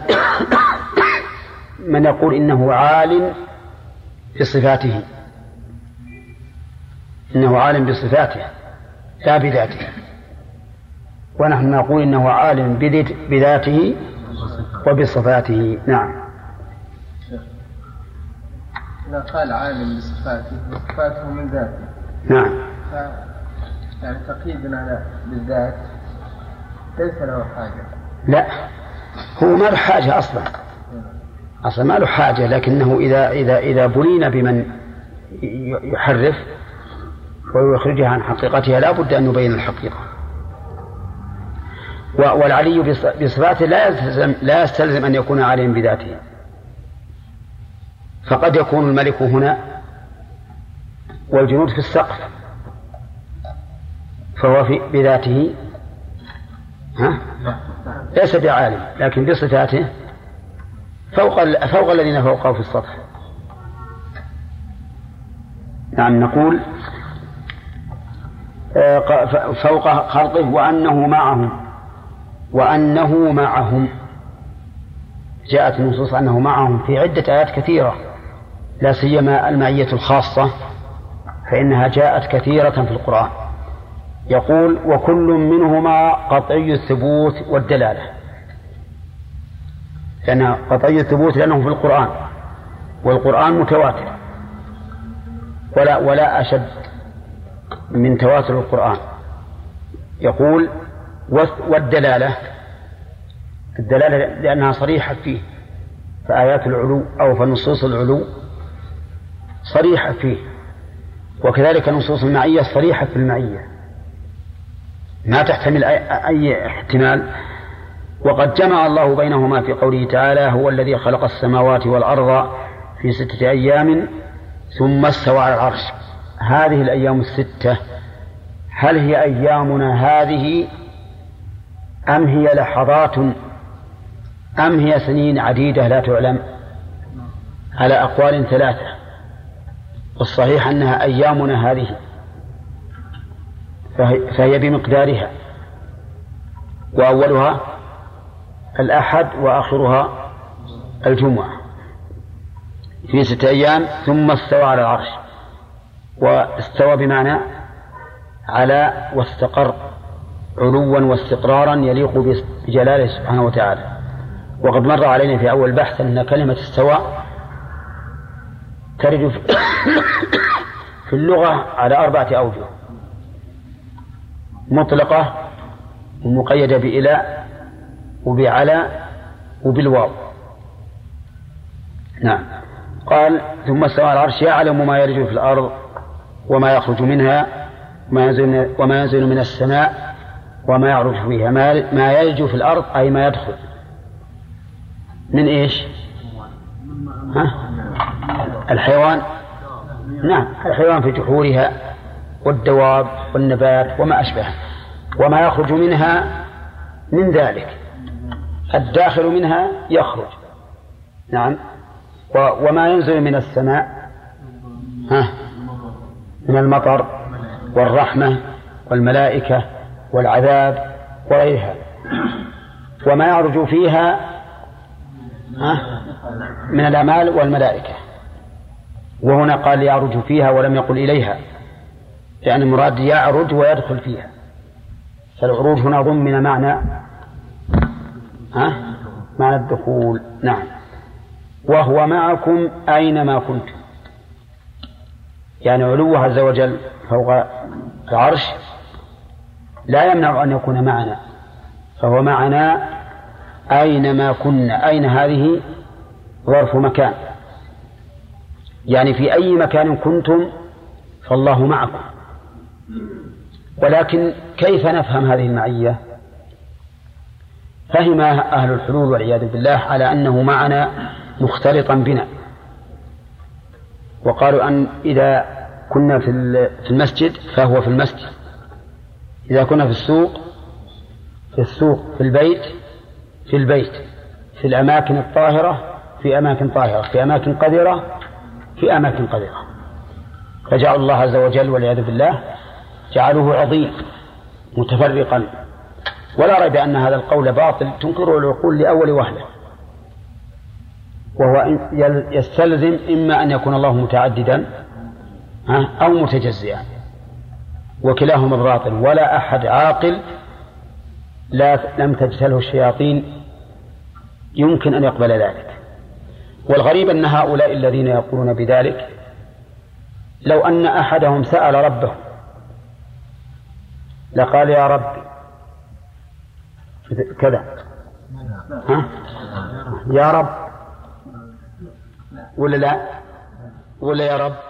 من يقول إنه عالم بصفاته، إنه عالم بصفاته لا بذاته، ونحن نقول إنه عالم بذاته وبصفاته. نعم. إذا قال عالم بصفاته وصفاته من ذاته، نعم، يعني تقييدنا بالذات ليس له حاجة. لا، هو ما له حاجة أصلا، أصلا ما له حاجة، لكنه إذا إذا إذا بلين بمن يحرف ويخرجها عن حقيقتها لا بد أن نبين الحقيقة. والعلي بصفاته لا يستلزم, لا يستلزم أن يكون عاليا بذاته، فقد يكون الملك هنا والجنود في السقف فهو في بذاته ها؟ ليس بعالم، لكن بصفاته فوق, فوق الذين فوقه في السطح. نعم. نقول فوق خلقه وأنه معهم. وأنه معهم جاءت النصوص أنه معهم في عدة آيات كثيرة، لا سيما المعية الخاصة فإنها جاءت كثيرة في القرآن. يقول وكل منهما قطعي الثبوت والدلالة، لأن قطعي الثبوت لأنه في القرآن والقرآن متواتر، ولا, ولا أشد من تواتر القرآن. يقول والدلالة، الدلالة لأنها صريحة فيه، فآيات العلو أو فنصوص العلو صريحة فيه، وكذلك نصوص المعية صريحة في المعية ما تحتمل أي احتمال. وقد جمع الله بينهما في قوله تعالى هو الذي خلق السماوات والأرض في ستة أيام ثم استوى على العرش. هذه الأيام الستة هل هي أيامنا هذه أم هي لحظات أم هي سنين عديدة لا تعلم؟ على أقوال ثلاثة، والصحيح أنها أيامنا هذه فهي بمقدارها، وأولها الأحد وآخرها الجمعة في ستة أيام ثم استوى على العرش. واستوى بمعنى على واستقر، علوا واستقرارا يليق بجلاله سبحانه وتعالى. وقد مر علينا في أول بحث أن كلمة استوى ترد في اللغة على أربعة أوجه: مطلقة، ومقيدة بإلى وبعلى وبالواو. نعم. قال ثم استوى على العرش يعلم ما يرج في الأرض وما يخرج منها وما ينزل من السماء وما يعرج فيها. ما يلج في الأرض أي ما يدخل من إيش؟ ها؟ الحيوان، نعم الحيوان في جحورها والدواب والنبات وما أشبهه. وما يخرج منها من ذلك، الداخل منها يخرج. نعم. وما ينزل من السماء ها؟ من المطر والرحمة والملائكة والعذاب وغيرها. وما يعرج فيها من الأعمال والملائكة. وهنا قال يعرج فيها ولم يقل إليها، يعني المراد يعرج ويدخل فيها، فالعروج هنا ضمن معنى معنى الدخول. نعم. وهو معكم أينما كنتم، يعني علوه عز وجل فوق العرش لا يمنع أن يكون معنا، فهو معنا أينما كنا. أين هذه ظرف مكان، يعني في أي مكان كنتم فالله معكم. ولكن كيف نفهم هذه المعية؟ فهم أهل الحلول والعياذ بالله على أنه معنا مختلطا بنا، وقالوا أن إذا كنا في المسجد فهو في المسجد، إذا كنا في السوق في السوق، في البيت في البيت، في الأماكن الطاهرة في أماكن طاهرة، في أماكن قذرة في أماكن قذرة. فجعل الله عز وجل والعياذ بالله جعله عظيم متفرقا، ولا ريب أن هذا القول باطل تنكره العقول لأول وهلة، وهو يستلزم إما أن يكون الله متعددا أو متجزئا، وكلاهما باطل. ولا أحد عاقل لا لم تجتله الشياطين يمكن أن يقبل ذلك. والغريب أن هؤلاء الذين يقولون بذلك لو أن أحدهم سأل ربه لقال يا رب كذا، ها؟ يا رب ولا لا ولا يا رب؟